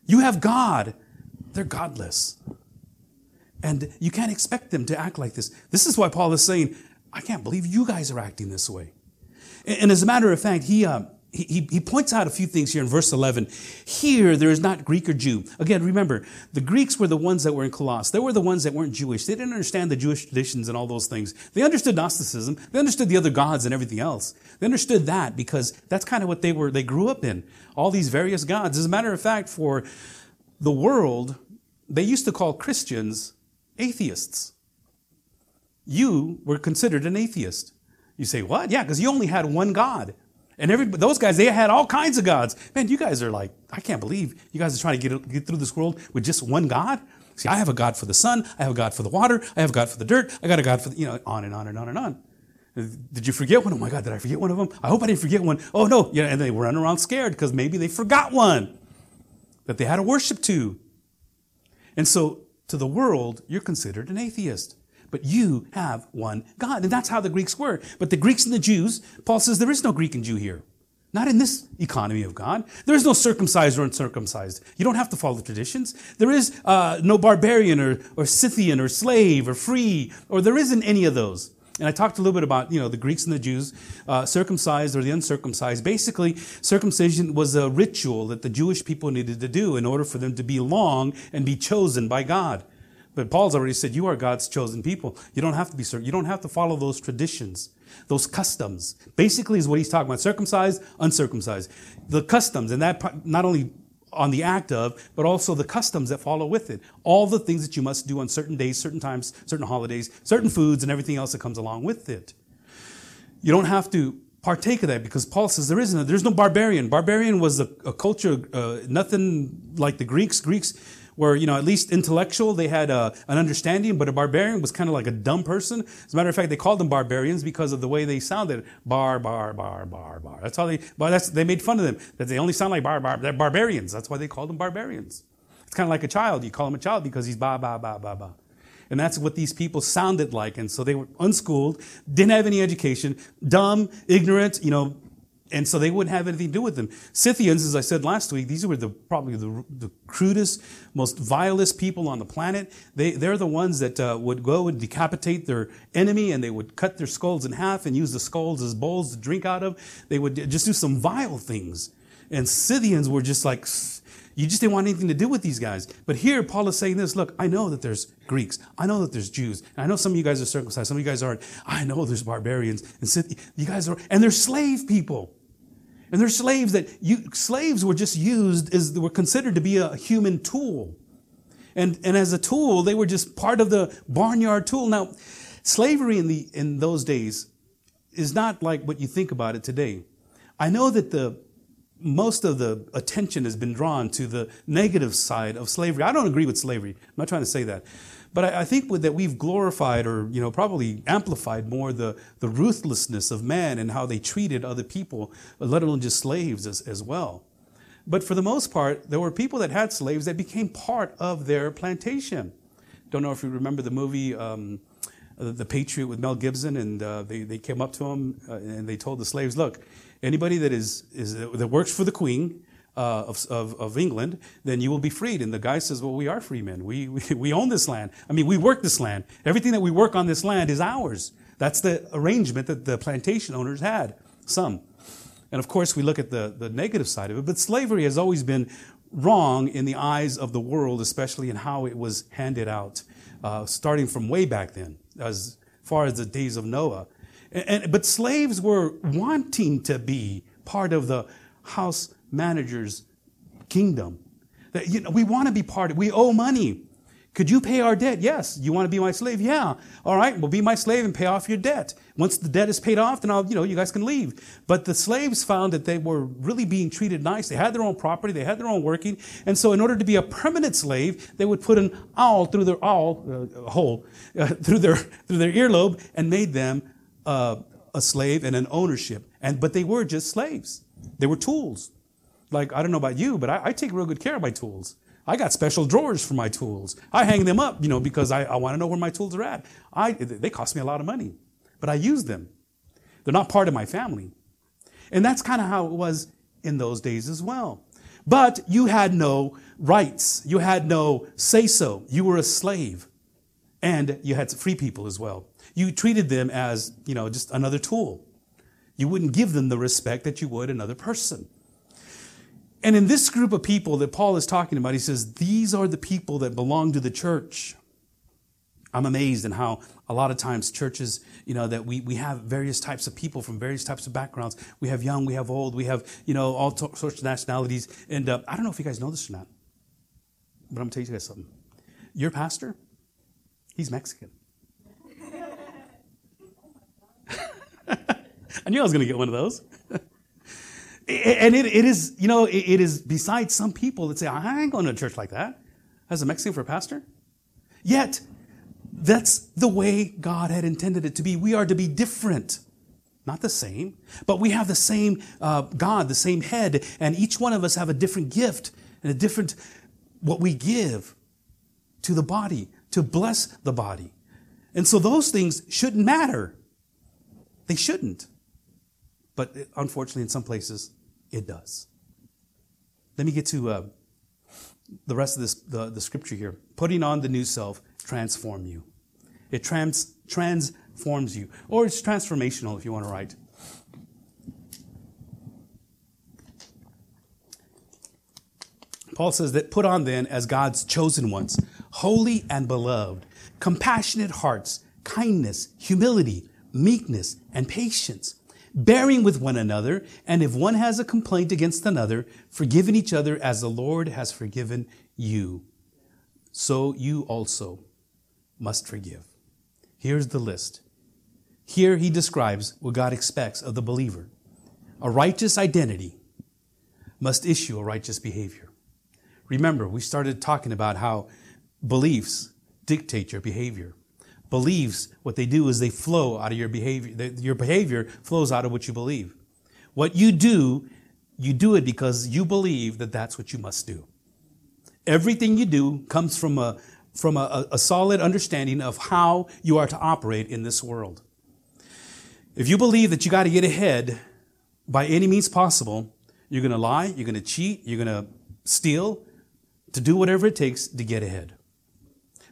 You have God. They're godless. And you can't expect them to act like this. This is why Paul is saying, I can't believe you guys are acting this way. And as a matter of fact, he uh, he, he points out a few things here in verse eleven. Here, there is not Greek or Jew. Again, remember, the Greeks were the ones that were in Colossae. They were the ones that weren't Jewish. They didn't understand the Jewish traditions and all those things. They understood Gnosticism. They understood the other gods and everything else. They understood that because that's kind of what they were. They grew up in, all these various gods. As a matter of fact, for the world, they used to call Christians atheists. You were considered an atheist. You say, what? Yeah, because you only had one God. And every, those guys, they had all kinds of gods. Man, you guys are like, I can't believe you guys are trying to get, get through this world with just one God. See, I have a God for the sun. I have a God for the water. I have a God for the dirt. I got a God for, the, you know, on and on and on and on. Did you forget one? Oh my God, did I forget one of them? I hope I didn't forget one. Oh no. Yeah, and they run around scared because maybe they forgot one that they had to worship to. And so to the world, you're considered an atheist. But you have one God. And that's how the Greeks were. But the Greeks and the Jews, Paul says there is no Greek and Jew here. Not in this economy of God. There is no circumcised or uncircumcised. You don't have to follow the traditions. There is uh, no barbarian or, or Scythian or slave or free, or there isn't any of those. And I talked a little bit about, you know, the Greeks and the Jews, uh, circumcised or the uncircumcised. Basically, circumcision was a ritual that the Jewish people needed to do in order for them to belong and be chosen by God. But Paul's already said, you are God's chosen people. You don't have to be circumcised. You don't have to follow those traditions, those customs. Basically is what he's talking about, circumcised, uncircumcised. The customs, and that not only on the act of, but also the customs that follow with it. All the things that you must do on certain days, certain times, certain holidays, certain foods, and everything else that comes along with it. You don't have to partake of that because Paul says there isn't. There's no barbarian. Barbarian was a, a culture, uh, nothing like the Greeks. Greeks were, you know, at least intellectual. They had a, an understanding, but a barbarian was kind of like a dumb person. As a matter of fact, they called them barbarians because of the way they sounded. Bar, bar, bar, bar, bar. That's how they, bar, that's, they made fun of them. That they only sound like bar, bar. They're barbarians. That's why they called them barbarians. It's kind of like a child. You call him a child because he's ba, ba, ba, ba, ba. And that's what these people sounded like. And so they were unschooled, didn't have any education, dumb, ignorant, you know, and so they wouldn't have anything to do with them. Scythians, as I said last week, these were the, probably the, the crudest, most vilest people on the planet. They, they're the ones that uh, would go and decapitate their enemy, and they would cut their skulls in half and use the skulls as bowls to drink out of. They would just do some vile things. And Scythians were just like, you just didn't want anything to do with these guys. But here, Paul is saying this, look, I know that there's Greeks. I know that there's Jews. And I know some of you guys are circumcised. Some of you guys aren't. I know there's barbarians. And Scythians. You guys are, and they're slave people. And they're slaves that you, slaves were just used as, were considered to be a human tool. And, and as a tool, they were just part of the barnyard tool. Now, slavery in the, in those days is not like what you think about it today. I know that the, most of the attention has been drawn to the negative side of slavery. I don't agree with slavery. I'm not trying to say that. But I, I think with that we've glorified or, you know, probably amplified more the, the ruthlessness of man and how they treated other people, let alone just slaves as, as well. But for the most part, there were people that had slaves that became part of their plantation. Don't know if you remember the movie um, The Patriot with Mel Gibson, and uh, they, they came up to him uh, and they told the slaves, look, anybody that is, is that works for the Queen uh, of, of of England, then you will be freed. And the guy says, well, we are free men. We, we we own this land. I mean, we work this land. Everything that we work on this land is ours. That's the arrangement that the plantation owners had, some. And of course, we look at the, the negative side of it. But slavery has always been wrong in the eyes of the world, especially in how it was handed out, uh, starting from way back then, as far as the days of Noah. And, but slaves were wanting to be part of the house manager's kingdom. That, you know, we want to be part of it. We owe money. Could you pay our debt? Yes. You want to be my slave? Yeah. All right. Well, be my slave and pay off your debt. Once the debt is paid off, then I'll, you know, you guys can leave. But the slaves found that they were really being treated nice. They had their own property. They had their own working. And so in order to be a permanent slave, they would put an awl through their awl, uh, hole, uh, through their, through their earlobe and made them Uh, a slave and an ownership. And but they were just slaves. They were tools. Like, I don't know about you, but I, I take real good care of my tools. I got special drawers for my tools. I hang them up, you know, because I, I want to know where my tools are at. I, they cost me a lot of money, but I use them. They're not part of my family. And that's kind of how it was in those days as well. But you had no rights. You had no say-so. You were a slave. And you had free people as well. You treated them as, you know, just another tool. You wouldn't give them the respect that you would another person. And in this group of people that Paul is talking about, he says, these are the people that belong to the church. I'm amazed in how a lot of times churches, you know, that we, we have various types of people from various types of backgrounds. We have young, we have old, we have, you know, all to- sorts of nationalities. And uh, I don't know if you guys know this or not, but I'm going to tell you guys something. Your pastor, he's Mexican. I knew I was going to get one of those. And it, it is, you know, it, it is besides some people that say, I ain't going to a church like that. As a Mexican for a pastor? Yet, that's the way God had intended it to be. We are to be different. Not the same, but we have the same uh, God, the same head, and each one of us have a different gift and a different what we give to the body, to bless the body. And so those things shouldn't matter. They shouldn't. But unfortunately, in some places, it does. Let me get to uh, the rest of this the, the scripture here. Putting on the new self transform you. It trans transforms you. Or it's transformational if you want to write. Paul says that put on then as God's chosen ones, holy and beloved, compassionate hearts, kindness, humility, meekness, and patience, bearing with one another, and if one has a complaint against another, forgiving each other as the Lord has forgiven you. So you also must forgive. Here's the list. Here he describes what God expects of the believer. A righteous identity must issue a righteous behavior. Remember, we started talking about how beliefs dictate your behavior. Beliefs, what they do is they flow out of your behavior. Your behavior flows out of what you believe. What you do, you do it because you believe that that's what you must do. Everything you do comes from a from a, a solid understanding of how you are to operate in this world. If you believe that you got to get ahead by any means possible, you're going to lie, you're going to cheat, you're going to steal, to do whatever it takes to get ahead.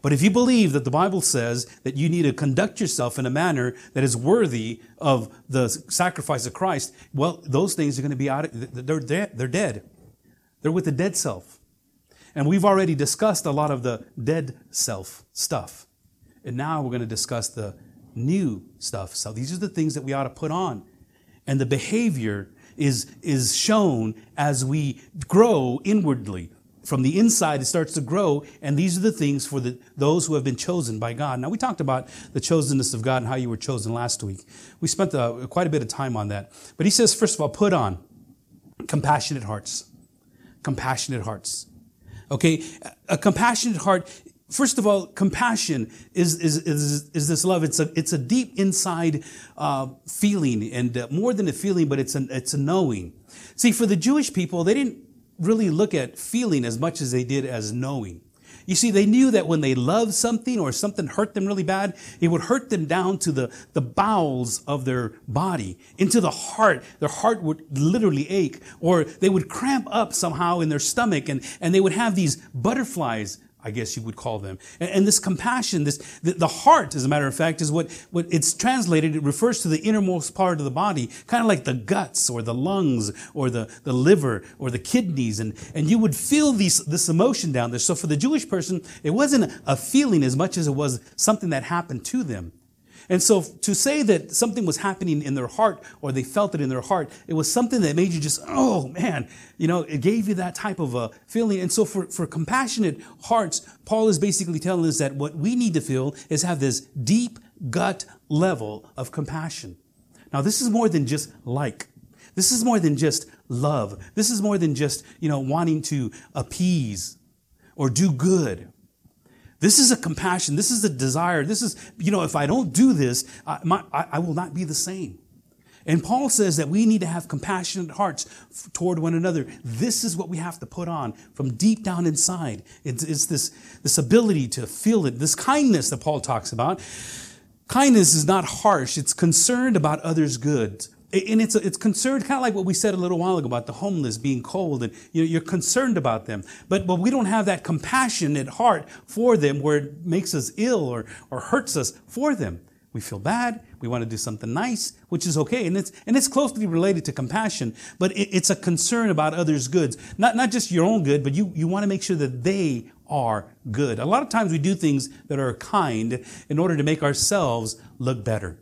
But if you believe that the Bible says that you need to conduct yourself in a manner that is worthy of the sacrifice of Christ, well, those things are going to be out of, they're dead. They're dead. They're with the dead self. And we've already discussed a lot of the dead self stuff. And now we're going to discuss the new stuff. So these are the things that we ought to put on. And the behavior is, is shown as we grow inwardly. From the inside, it starts to grow, and these are the things for the, those who have been chosen by God. Now, we talked about the chosenness of God and how you were chosen last week. We spent uh, quite a bit of time on that. But he says, first of all, put on compassionate hearts. Compassionate hearts. Okay, a compassionate heart, first of all, compassion is is is, is this love. It's a, it's a deep inside uh, feeling, and uh, more than a feeling, but it's, an, it's a knowing. See, for the Jewish people, they didn't really look at feeling as much as they did as knowing. You see, they knew that when they loved something or something hurt them really bad, it would hurt them down to the, the bowels of their body, into the heart. Their heart would literally ache, or they would cramp up somehow in their stomach, and, and they would have these butterflies, I guess you would call them. And, and this compassion, this the, the heart, as a matter of fact, is what, what it's translated. It refers to the innermost part of the body, kind of like the guts or the lungs or the, the liver or the kidneys. And, and you would feel these, this emotion down there. So for the Jewish person, it wasn't a feeling as much as it was something that happened to them. And so to say that something was happening in their heart or they felt it in their heart, it was something that made you just, oh man, you know, it gave you that type of a feeling. And so for, for compassionate hearts, Paul is basically telling us that what we need to feel is have this deep gut level of compassion. Now, this is more than just like. This is more than just love. This is more than just, you know, wanting to appease or do good. This is a compassion. This is a desire. This is, you know, if I don't do this, I, my, I, I will not be the same. And Paul says that we need to have compassionate hearts toward one another. This is what we have to put on from deep down inside. It's, it's this, this ability to feel it, this kindness that Paul talks about. Kindness is not harsh. It's concerned about others' good. And it's, it's concerned, kind of like what we said a little while ago about the homeless being cold, and you know, you're concerned about them. But, but we don't have that compassionate heart for them where it makes us ill or, or hurts us for them. We feel bad. We want to do something nice, which is okay. And it's, and it's closely related to compassion, but it, it's a concern about others' goods. Not, not just your own good, but you, you want to make sure that they are good. A lot of times we do things that are kind in order to make ourselves look better.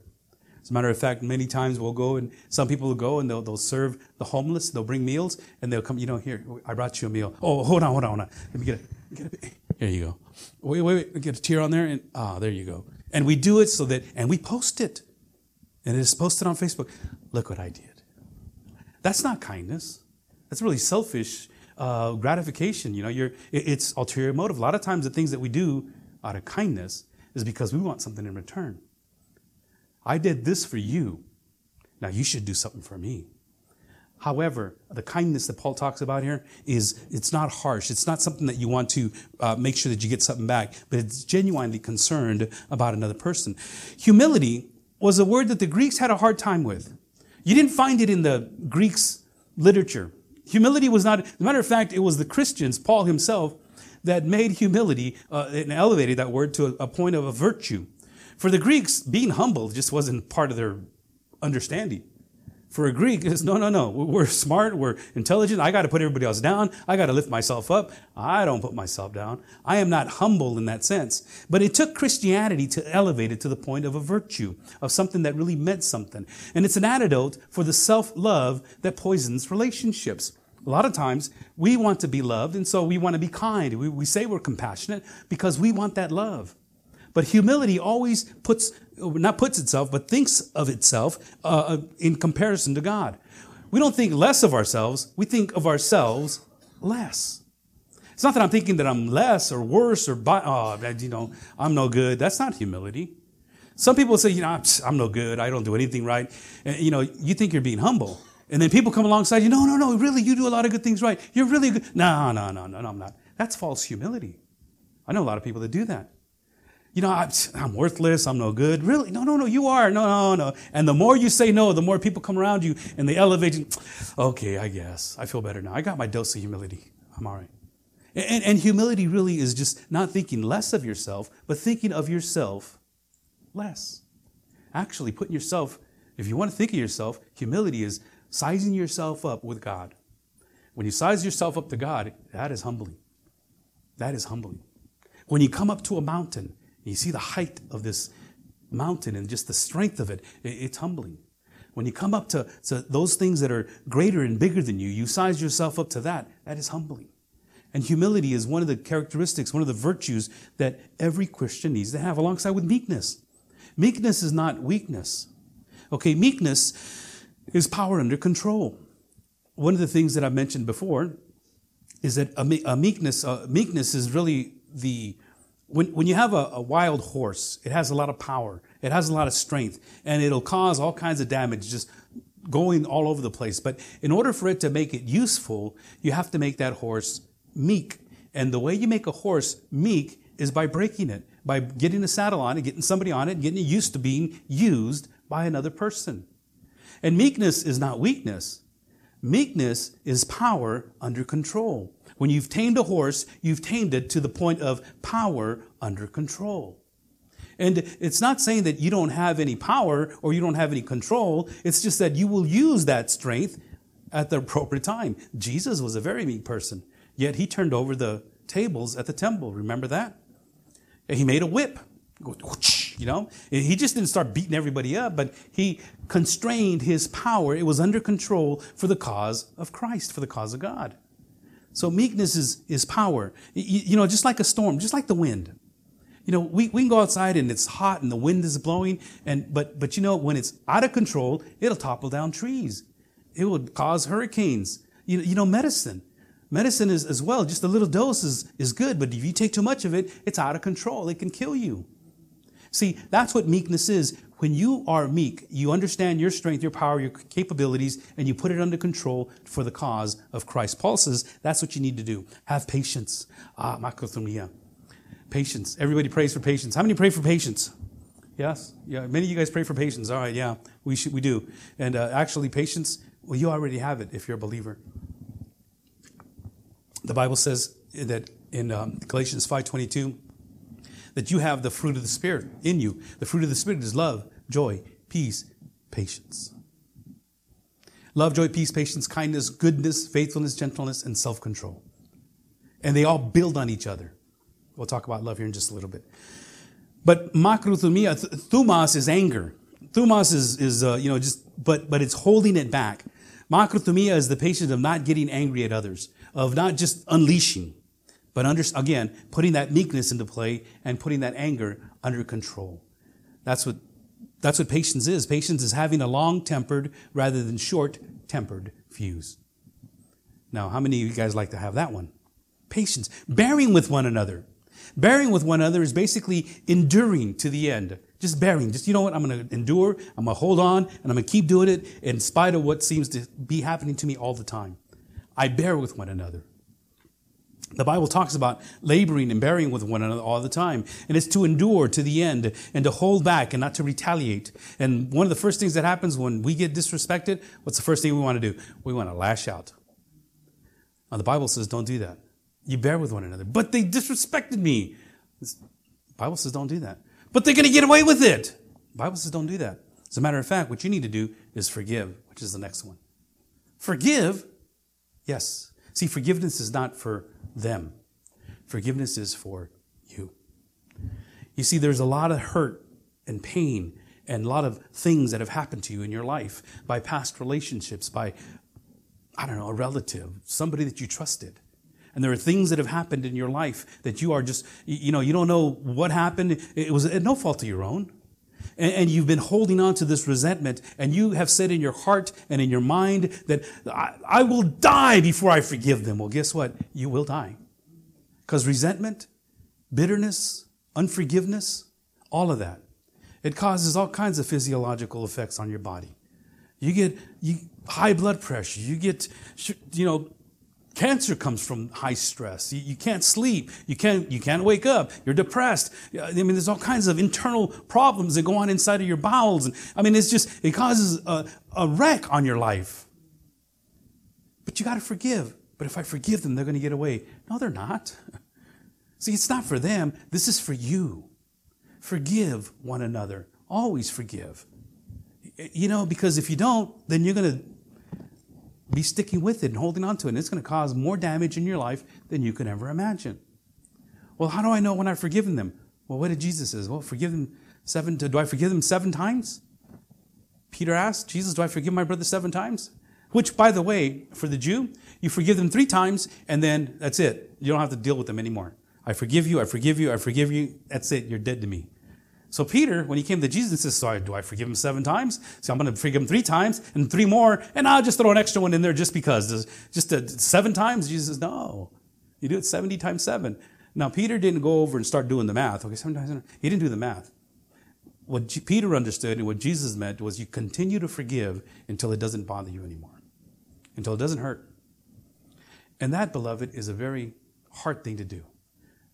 As a matter of fact, many times we'll go, and some people will go and they'll, they'll serve the homeless. They'll bring meals and they'll come, you know, here, I brought you a meal. Oh, hold on, hold on, hold on. Let me get it. Get it. Here you go. Wait, wait, wait. Get a tear on there and, ah, there you go. And we do it so that, and we post it. And it is posted on Facebook. Look what I did. That's not kindness. That's really selfish uh, gratification. You know, you're, it, it's ulterior motive. A lot of times the things that we do out of kindness is because we want something in return. I did this for you. Now you should do something for me. However, the kindness that Paul talks about here is, it's not harsh. It's not something that you want to uh, make sure that you get something back, but it's genuinely concerned about another person. Humility was a word that the Greeks had a hard time with. You didn't find it in the Greeks' literature. Humility was not, as a matter of fact, it was the Christians, Paul himself, that made humility uh, and elevated that word to a, a point of a virtue. For the Greeks, being humble just wasn't part of their understanding. For a Greek, it's no, no, no. We're smart. We're intelligent. I got to put everybody else down. I got to lift myself up. I don't put myself down. I am not humble in that sense. But it took Christianity to elevate it to the point of a virtue, of something that really meant something. And it's an antidote for the self-love that poisons relationships. A lot of times, we want to be loved, and so we want to be kind. We, we say we're compassionate because we want that love. But humility always puts, not puts itself, but thinks of itself uh, in comparison to God. We don't think less of ourselves. We think of ourselves less. It's not that I'm thinking that I'm less or worse or, oh, you know, I'm no good. That's not humility. Some people say, you know, I'm, I'm no good. I don't do anything right. And, you know, you think you're being humble. And then people come alongside you. No, no, no, really, you do a lot of good things right. You're really good. No, no, no, no, no, I'm not. That's false humility. I know a lot of people that do that. You know, I'm, I'm worthless. I'm no good. Really? No, no, no. You are. No, no, no. And the more you say no, the more people come around you and they elevate you. Okay, I guess. I feel better now. I got my dose of humility. I'm all right. And, and humility really is just not thinking less of yourself, but thinking of yourself less. Actually, putting yourself, if you want to think of yourself, humility is sizing yourself up with God. When you size yourself up to God, that is humbling. That is humbling. When you come up to a mountain, you see the height of this mountain and just the strength of it. It's humbling. When you come up to, to those things that are greater and bigger than you, you size yourself up to that. That is humbling. And humility is one of the characteristics, one of the virtues that every Christian needs to have alongside with meekness. Meekness is not weakness. Okay, meekness is power under control. One of the things that I mentioned before is that a, a meekness, a meekness is really the... When when you have a, a wild horse, it has a lot of power, it has a lot of strength, and it'll cause all kinds of damage, just going all over the place. But in order for it to make it useful, you have to make that horse meek. And the way you make a horse meek is by breaking it, by getting a saddle on it, getting somebody on it, getting it used to being used by another person. And meekness is not weakness. Meekness is power under control. When you've tamed a horse, you've tamed it to the point of power under control. And it's not saying that you don't have any power or you don't have any control. It's just that you will use that strength at the appropriate time. Jesus was a very meek person, yet he turned over the tables at the temple. Remember that? And he made a whip. You know, he just didn't start beating everybody up, but he constrained his power. It was under control for the cause of Christ, for the cause of God. So meekness is, is power. You, you know, just like a storm, just like the wind. You know, we, we can go outside and it's hot and the wind is blowing. And but but you know, when it's out of control, it'll topple down trees. It will cause hurricanes. You, you know, medicine. Medicine is as well, just a little dose is, is good. But if you take too much of it, it's out of control. It can kill you. See, that's what meekness is. When you are meek, you understand your strength, your power, your capabilities, and you put it under control for the cause of Christ. Paul says that's what you need to do. Have patience. Ah, macrothumia. Patience. Everybody prays for patience. How many pray for patience? Yes? Yeah. Many of you guys pray for patience. All right, yeah. We should, we do. And uh, actually, patience, well, you already have it if you're a believer. The Bible says that in um, Galatians five twenty-two, that you have the fruit of the Spirit in you. The fruit of the Spirit is love, joy, peace, patience. Love, joy, peace, patience, kindness, goodness, faithfulness, gentleness, and self-control. And they all build on each other. We'll talk about love here in just a little bit. But makrothumia, thumas is anger. Thumas is, is uh, you know, just, but but it's holding it back. Makrothumia is the patience of not getting angry at others, of not just unleashing. But under, again, putting that meekness into play and putting that anger under control. That's what, that's what patience is. Patience is having a long-tempered rather than short-tempered fuse. Now, how many of you guys like to have that one? Patience. Bearing with one another. Bearing with one another is basically enduring to the end. Just bearing. Just, you know what, I'm going to endure, I'm going to hold on, and I'm going to keep doing it in spite of what seems to be happening to me all the time. I bear with one another. The Bible talks about laboring and bearing with one another all the time. And it's to endure to the end and to hold back and not to retaliate. And one of the first things that happens when we get disrespected, what's the first thing we want to do? We want to lash out. Now, the Bible says don't do that. You bear with one another. But they disrespected me. The Bible says don't do that. But they're going to get away with it. The Bible says don't do that. As a matter of fact, what you need to do is forgive, which is the next one. Forgive? Yes. See, forgiveness is not for them. Forgiveness is for you. You see, there's a lot of hurt and pain and a lot of things that have happened to you in your life by past relationships, by, I don't know, a relative, somebody that you trusted. And there are things that have happened in your life that you are just, you know, you don't know what happened. It was at no fault of your own. And you've been holding on to this resentment, and you have said in your heart and in your mind that I, I will die before I forgive them. Well, guess what? You will die. Because resentment, bitterness, unforgiveness, all of that, it causes all kinds of physiological effects on your body. You get you, high blood pressure. You get, you know, cancer comes from high stress. You, you can't sleep. You can't, you can't wake up. You're depressed. I mean, there's all kinds of internal problems that go on inside of your bowels. And, I mean, it's just, it causes a, a wreck on your life. But you got to forgive. But if I forgive them, they're going to get away. No, they're not. See, it's not for them. This is for you. Forgive one another. Always forgive. You know, because if you don't, then you're going to be sticking with it and holding on to it. And it's going to cause more damage in your life than you can ever imagine. Well, how do I know when I've forgiven them? Well, what did Jesus say? Well, forgive them seven, to, do I forgive them seven times? Peter asked, Jesus, do I forgive my brother seven times? Which, by the way, for the Jew, you forgive them three times and then that's it. You don't have to deal with them anymore. I forgive you, I forgive you, I forgive you. That's it. You're dead to me. So Peter, when he came to Jesus, says, sorry, do I forgive him seven times? So I'm going to forgive him three times and three more, and I'll just throw an extra one in there just because. Just uh, seven times? Jesus says, no. You do it seventy times seven. Now, Peter didn't go over and start doing the math. Okay, seven times seven. He didn't do the math. What G- Peter understood and what Jesus meant was you continue to forgive until it doesn't bother you anymore, until it doesn't hurt. And that, beloved, is a very hard thing to do,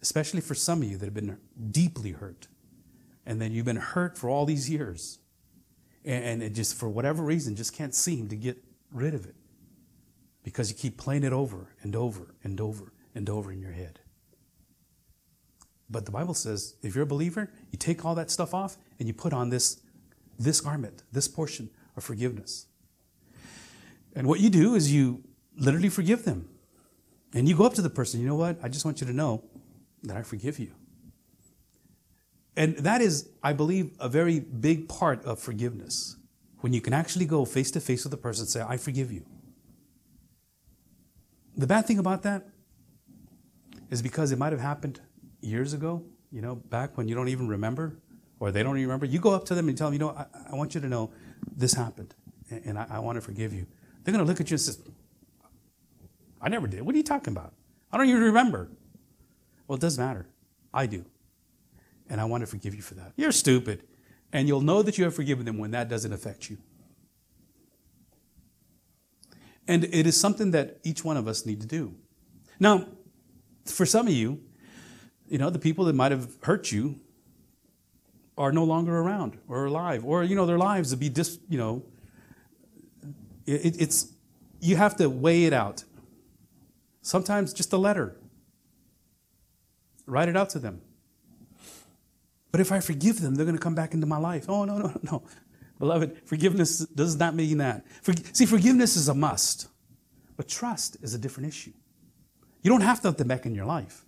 especially for some of you that have been deeply hurt. And then you've been hurt for all these years. And it just, for whatever reason, just can't seem to get rid of it. Because you keep playing it over and over and over and over in your head. But the Bible says, if you're a believer, you take all that stuff off and you put on this, this garment, this portion of forgiveness. And what you do is you literally forgive them. And you go up to the person, you know what? I just want you to know that I forgive you. And that is, I believe, a very big part of forgiveness. When you can actually go face to face with a person and say, I forgive you. The bad thing about that is because it might have happened years ago, you know, back when you don't even remember, or they don't even remember. You go up to them and tell them, you know, I, I want you to know this happened, and, and I, I want to forgive you. They're going to look at you and say, I never did. What are you talking about? I don't even remember. Well, it doesn't matter. I do. And I want to forgive you for that. You're stupid. And you'll know that you have forgiven them when that doesn't affect you. And it is something that each one of us need to do. Now, for some of you, you know, the people that might have hurt you are no longer around or alive, or, you know, their lives would be just, you know, it, it's, you have to weigh it out. Sometimes just a letter. Write it out to them. But if I forgive them, they're going to come back into my life. Oh, no, no, no. Beloved, forgiveness does not mean that. For, see, forgiveness is a must. But trust is a different issue. You don't have to let them back in your life.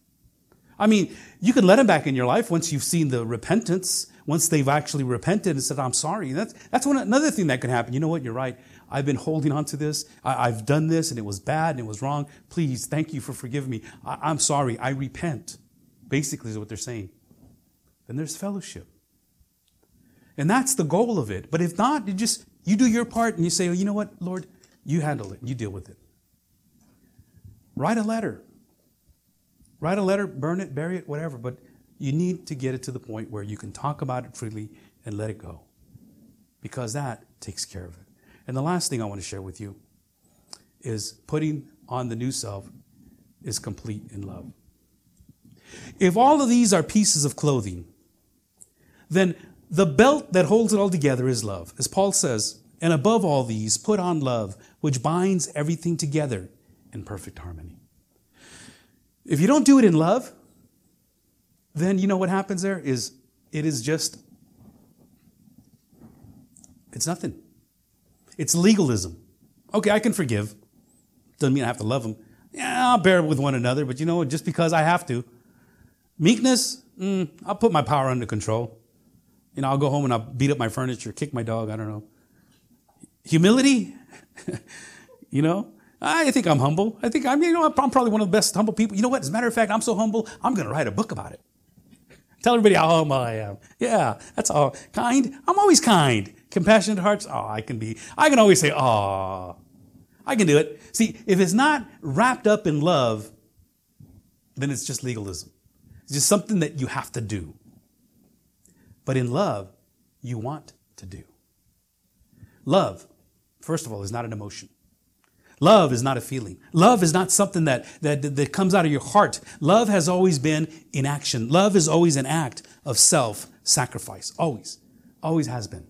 I mean, you can let them back in your life once you've seen the repentance, once they've actually repented and said, I'm sorry. That's, that's one, another thing that can happen. You know what? You're right. I've been holding on to this. I, I've done this, and it was bad, and it was wrong. Please, thank you for forgiving me. I, I'm sorry. I repent, basically is what they're saying. Then there's fellowship. And that's the goal of it. But if not, you just, you do your part and you say, oh, you know what, Lord, you handle it. You deal with it. Write a letter. Write a letter, burn it, bury it, whatever. But you need to get it to the point where you can talk about it freely and let it go. Because that takes care of it. And the last thing I want to share with you is putting on the new self is complete in love. If all of these are pieces of clothing, then the belt that holds it all together is love. As Paul says, and above all these, put on love, which binds everything together in perfect harmony. If you don't do it in love, then you know what happens there is it is just, it's nothing. It's legalism. Okay, I can forgive. Doesn't mean I have to love them. Yeah, I'll bear with one another, but you know, just because I have to. Meekness, mm, I'll put my power under control. You know, I'll go home and I'll beat up my furniture, kick my dog, I don't know. Humility, you know, I think I'm humble. I think I'm, you know, I'm probably one of the best humble people. You know what? As a matter of fact, I'm so humble, I'm going to write a book about it. Tell everybody how humble I am. Yeah, that's all. Kind, I'm always kind. Compassionate hearts, oh, I can be. I can always say, oh, I can do it. See, if it's not wrapped up in love, then it's just legalism. It's just something that you have to do. But in love, you want to do. Love, first of all, is not an emotion. Love is not a feeling. Love is not something that, that, that comes out of your heart. Love has always been in action. Love is always an act of self-sacrifice. Always. Always has been.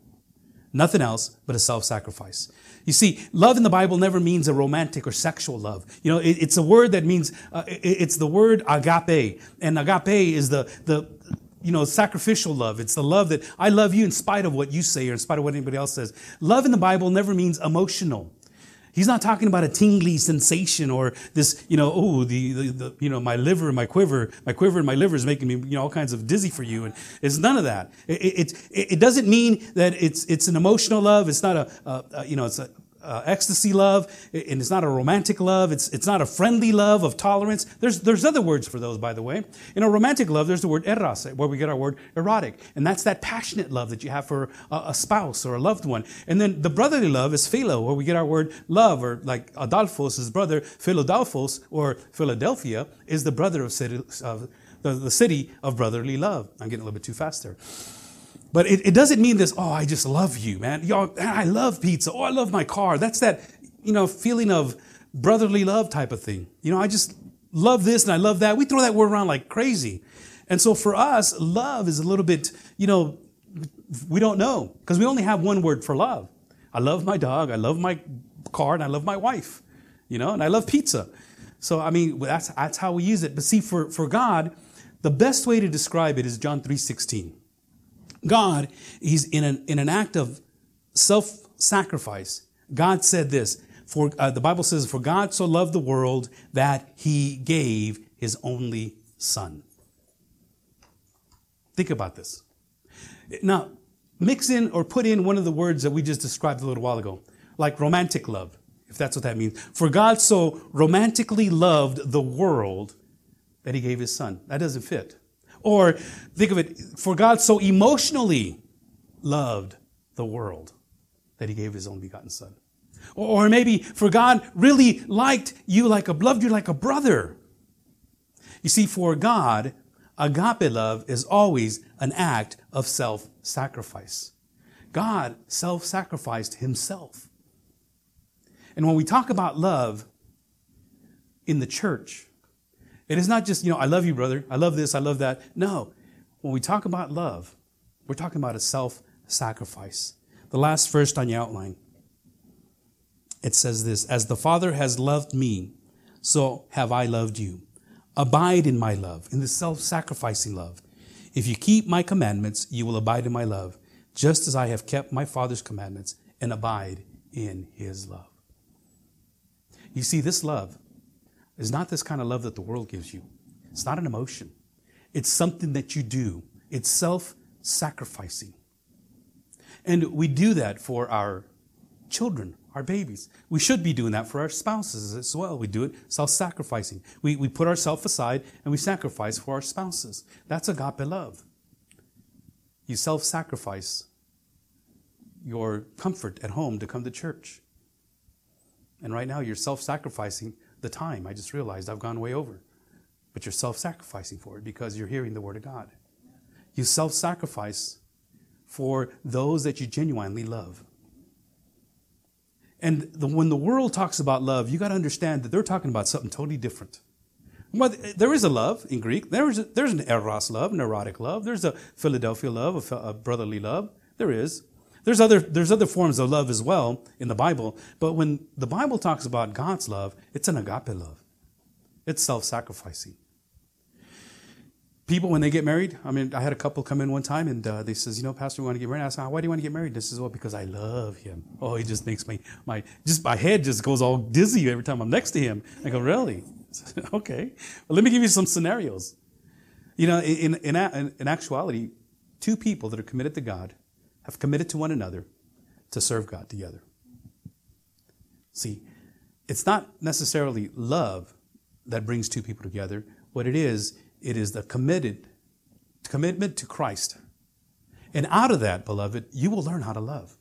Nothing else but a self-sacrifice. You see, love in the Bible never means a romantic or sexual love. You know, it, it's a word that means, uh, it, it's the word agape. And agape is the the... You know, sacrificial love. It's the love that I love you in spite of what you say or in spite of what anybody else says. Love in the Bible never means emotional. He's not talking about a tingly sensation or this, you know, oh, the, the, the you know, my liver, my quiver, my quiver and my liver is making me, you know, all kinds of dizzy for you. And it's none of that. It it, it, it doesn't mean that it's it's an emotional love. It's not a, a, a you know, it's a, a ecstasy love. And it's not a romantic love. It's it's not a friendly love of tolerance. There's there's other words for those, by the way. In a romantic love, there's the word eros, where we get our word erotic. And that's that passionate love that you have for a, a spouse or a loved one. And then the brotherly love is philo, where we get our word love, or like Adolphos, his brother, Philadelphos, or Philadelphia, is the brother of city, of the, the city of brotherly love. I'm getting a little bit too fast there. But it, it doesn't mean this, oh, I just love you, man. Y'all, I love pizza. Oh, I love my car. That's that, you know, feeling of brotherly love type of thing. You know, I just love this and I love that. We throw that word around like crazy. And so for us, love is a little bit, you know, we don't know. Because we only have one word for love. I love my dog. I love my car. And I love my wife. You know, and I love pizza. So, I mean, that's, that's how we use it. But see, for, for God, the best way to describe it is John three sixteen. God, he's in an, in an act of self-sacrifice. God said this, for uh, the Bible says, for God so loved the world that he gave his only son. Think about this. Now, mix in or put in one of the words that we just described a little while ago, like romantic love, if that's what that means. For God so romantically loved the world that he gave his son. That doesn't fit. Or think of it, for God so emotionally loved the world that he gave his only begotten son. Or maybe for God really liked you like a, loved you like a brother. You see, for God, Agape love is always an act of self-sacrifice. God self-sacrificed himself. And when we talk about love in the church, it is not just, you know, I love you, brother. I love this. I love that. No. When we talk about love, we're talking about a self-sacrifice. The last verse on your outline, it says this, as the Father has loved me, so have I loved you. Abide in my love, in the self-sacrificing love. If you keep my commandments, you will abide in my love, just as I have kept my Father's commandments and abide in his love. You see, this love is not this kind of love that the world gives you. It's not an emotion. It's something that you do. It's self-sacrificing. And we do that for our children, our babies. We should be doing that for our spouses as well. We do it self-sacrificing. We, we put ourselves aside and we sacrifice for our spouses. That's agape love. You self-sacrifice your comfort at home to come to church. And right now you're self-sacrificing the time. I just realized I've gone way over. But you're self-sacrificing for it because you're hearing the Word of God. You self-sacrifice for those that you genuinely love. And the, when the world talks about love, you got to understand that they're talking about something totally different. Well, there is a love in Greek. There is a, there's an eros love, an erotic love. There's a Philadelphia love, a, a brotherly love. There is. There's other, there's other forms of love as well in the Bible. But when the Bible talks about God's love, it's an agape love. It's self-sacrificing. People, when they get married, I mean, I had a couple come in one time and uh, they says, you know, Pastor, we want to get married. I said, why do you want to get married? This is well, because I love him. Oh, he just makes me, my, just my head just goes all dizzy every time I'm next to him. I go, really? Okay. Well, let me give you some scenarios. You know, in, in, in, in actuality, two people that are committed to God have committed to one another to serve God together. See, it's not necessarily love that brings two people together. What it is, it is the committed commitment to Christ. And out of that, beloved, you will learn how to love.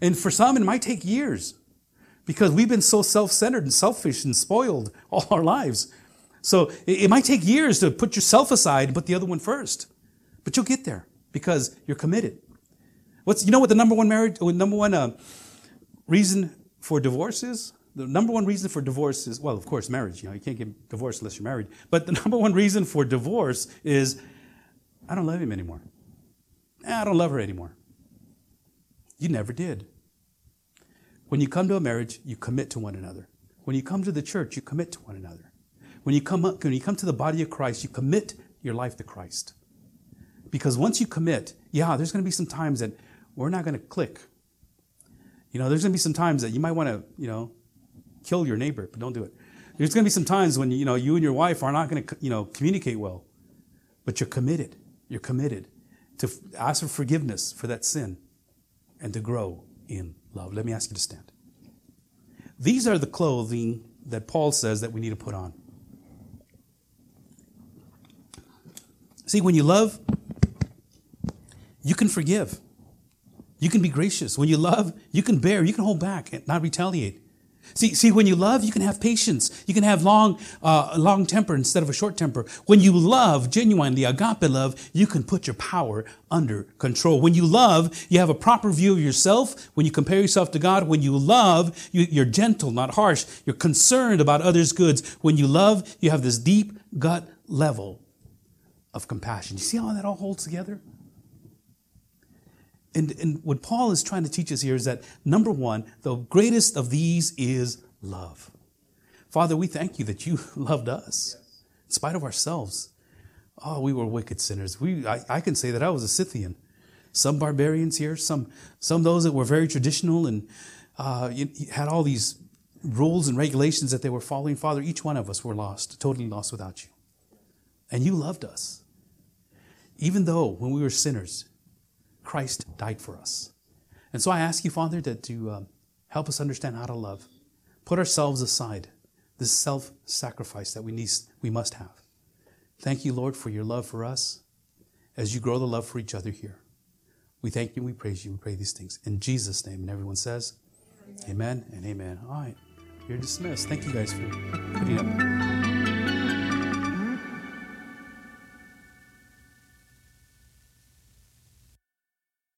And for some, it might take years because we've been so self-centered and selfish and spoiled all our lives. So it might take years to put yourself aside and put the other one first. But you'll get there because you're committed. What's, you know what the number one marriage, number one uh, reason for divorce is? The number one reason for divorce is, well, of course, marriage. You know, you can't get divorced unless you're married. But the number one reason for divorce is, I don't love him anymore. I don't love her anymore. You never did. When you come to a marriage, you commit to one another. When you come to the church, you commit to one another. When you come up, when you come to the body of Christ, you commit your life to Christ. Because once you commit, yeah, there's going to be some times that we're not going to click. You know, there's going to be some times that you might want to, you know, kill your neighbor, but don't do it. There's going to be some times when, you know, you and your wife are not going to, you know, communicate well, but you're committed. You're committed to ask for forgiveness for that sin and to grow in love. Let me ask you to stand. These are the clothing that Paul says that we need to put on. See, when you love, you can forgive. You can be gracious. When you love, you can bear. You can hold back and not retaliate. See, see, when you love, you can have patience. You can have long, uh, long temper instead of a short temper. When you love, genuinely, agape love, you can put your power under control. When you love, you have a proper view of yourself. When you compare yourself to God, when you love, you, you're gentle, not harsh. You're concerned about others' goods. When you love, you have this deep gut level of compassion. You see how that all holds together? And, and what Paul is trying to teach us here is that, number one, the greatest of these is love. Father, we thank you that you loved us, yes, in spite of ourselves. Oh, we were wicked sinners. We, I, I can say that I was a Scythian. Some barbarians here, some some those that were very traditional and uh, had all these rules and regulations that they were following. Father, each one of us were lost, totally lost without you. And you loved us. Even though when we were sinners, Christ died for us. And so I ask you, Father, that to um, help us understand how to love. Put ourselves aside, this self-sacrifice that we need, we must have. Thank you, Lord, for your love for us as you grow the love for each other here. We thank you, we praise you, we pray these things. In Jesus' name, and everyone says, amen, amen and amen. All right, you're dismissed. Thank you guys for putting up.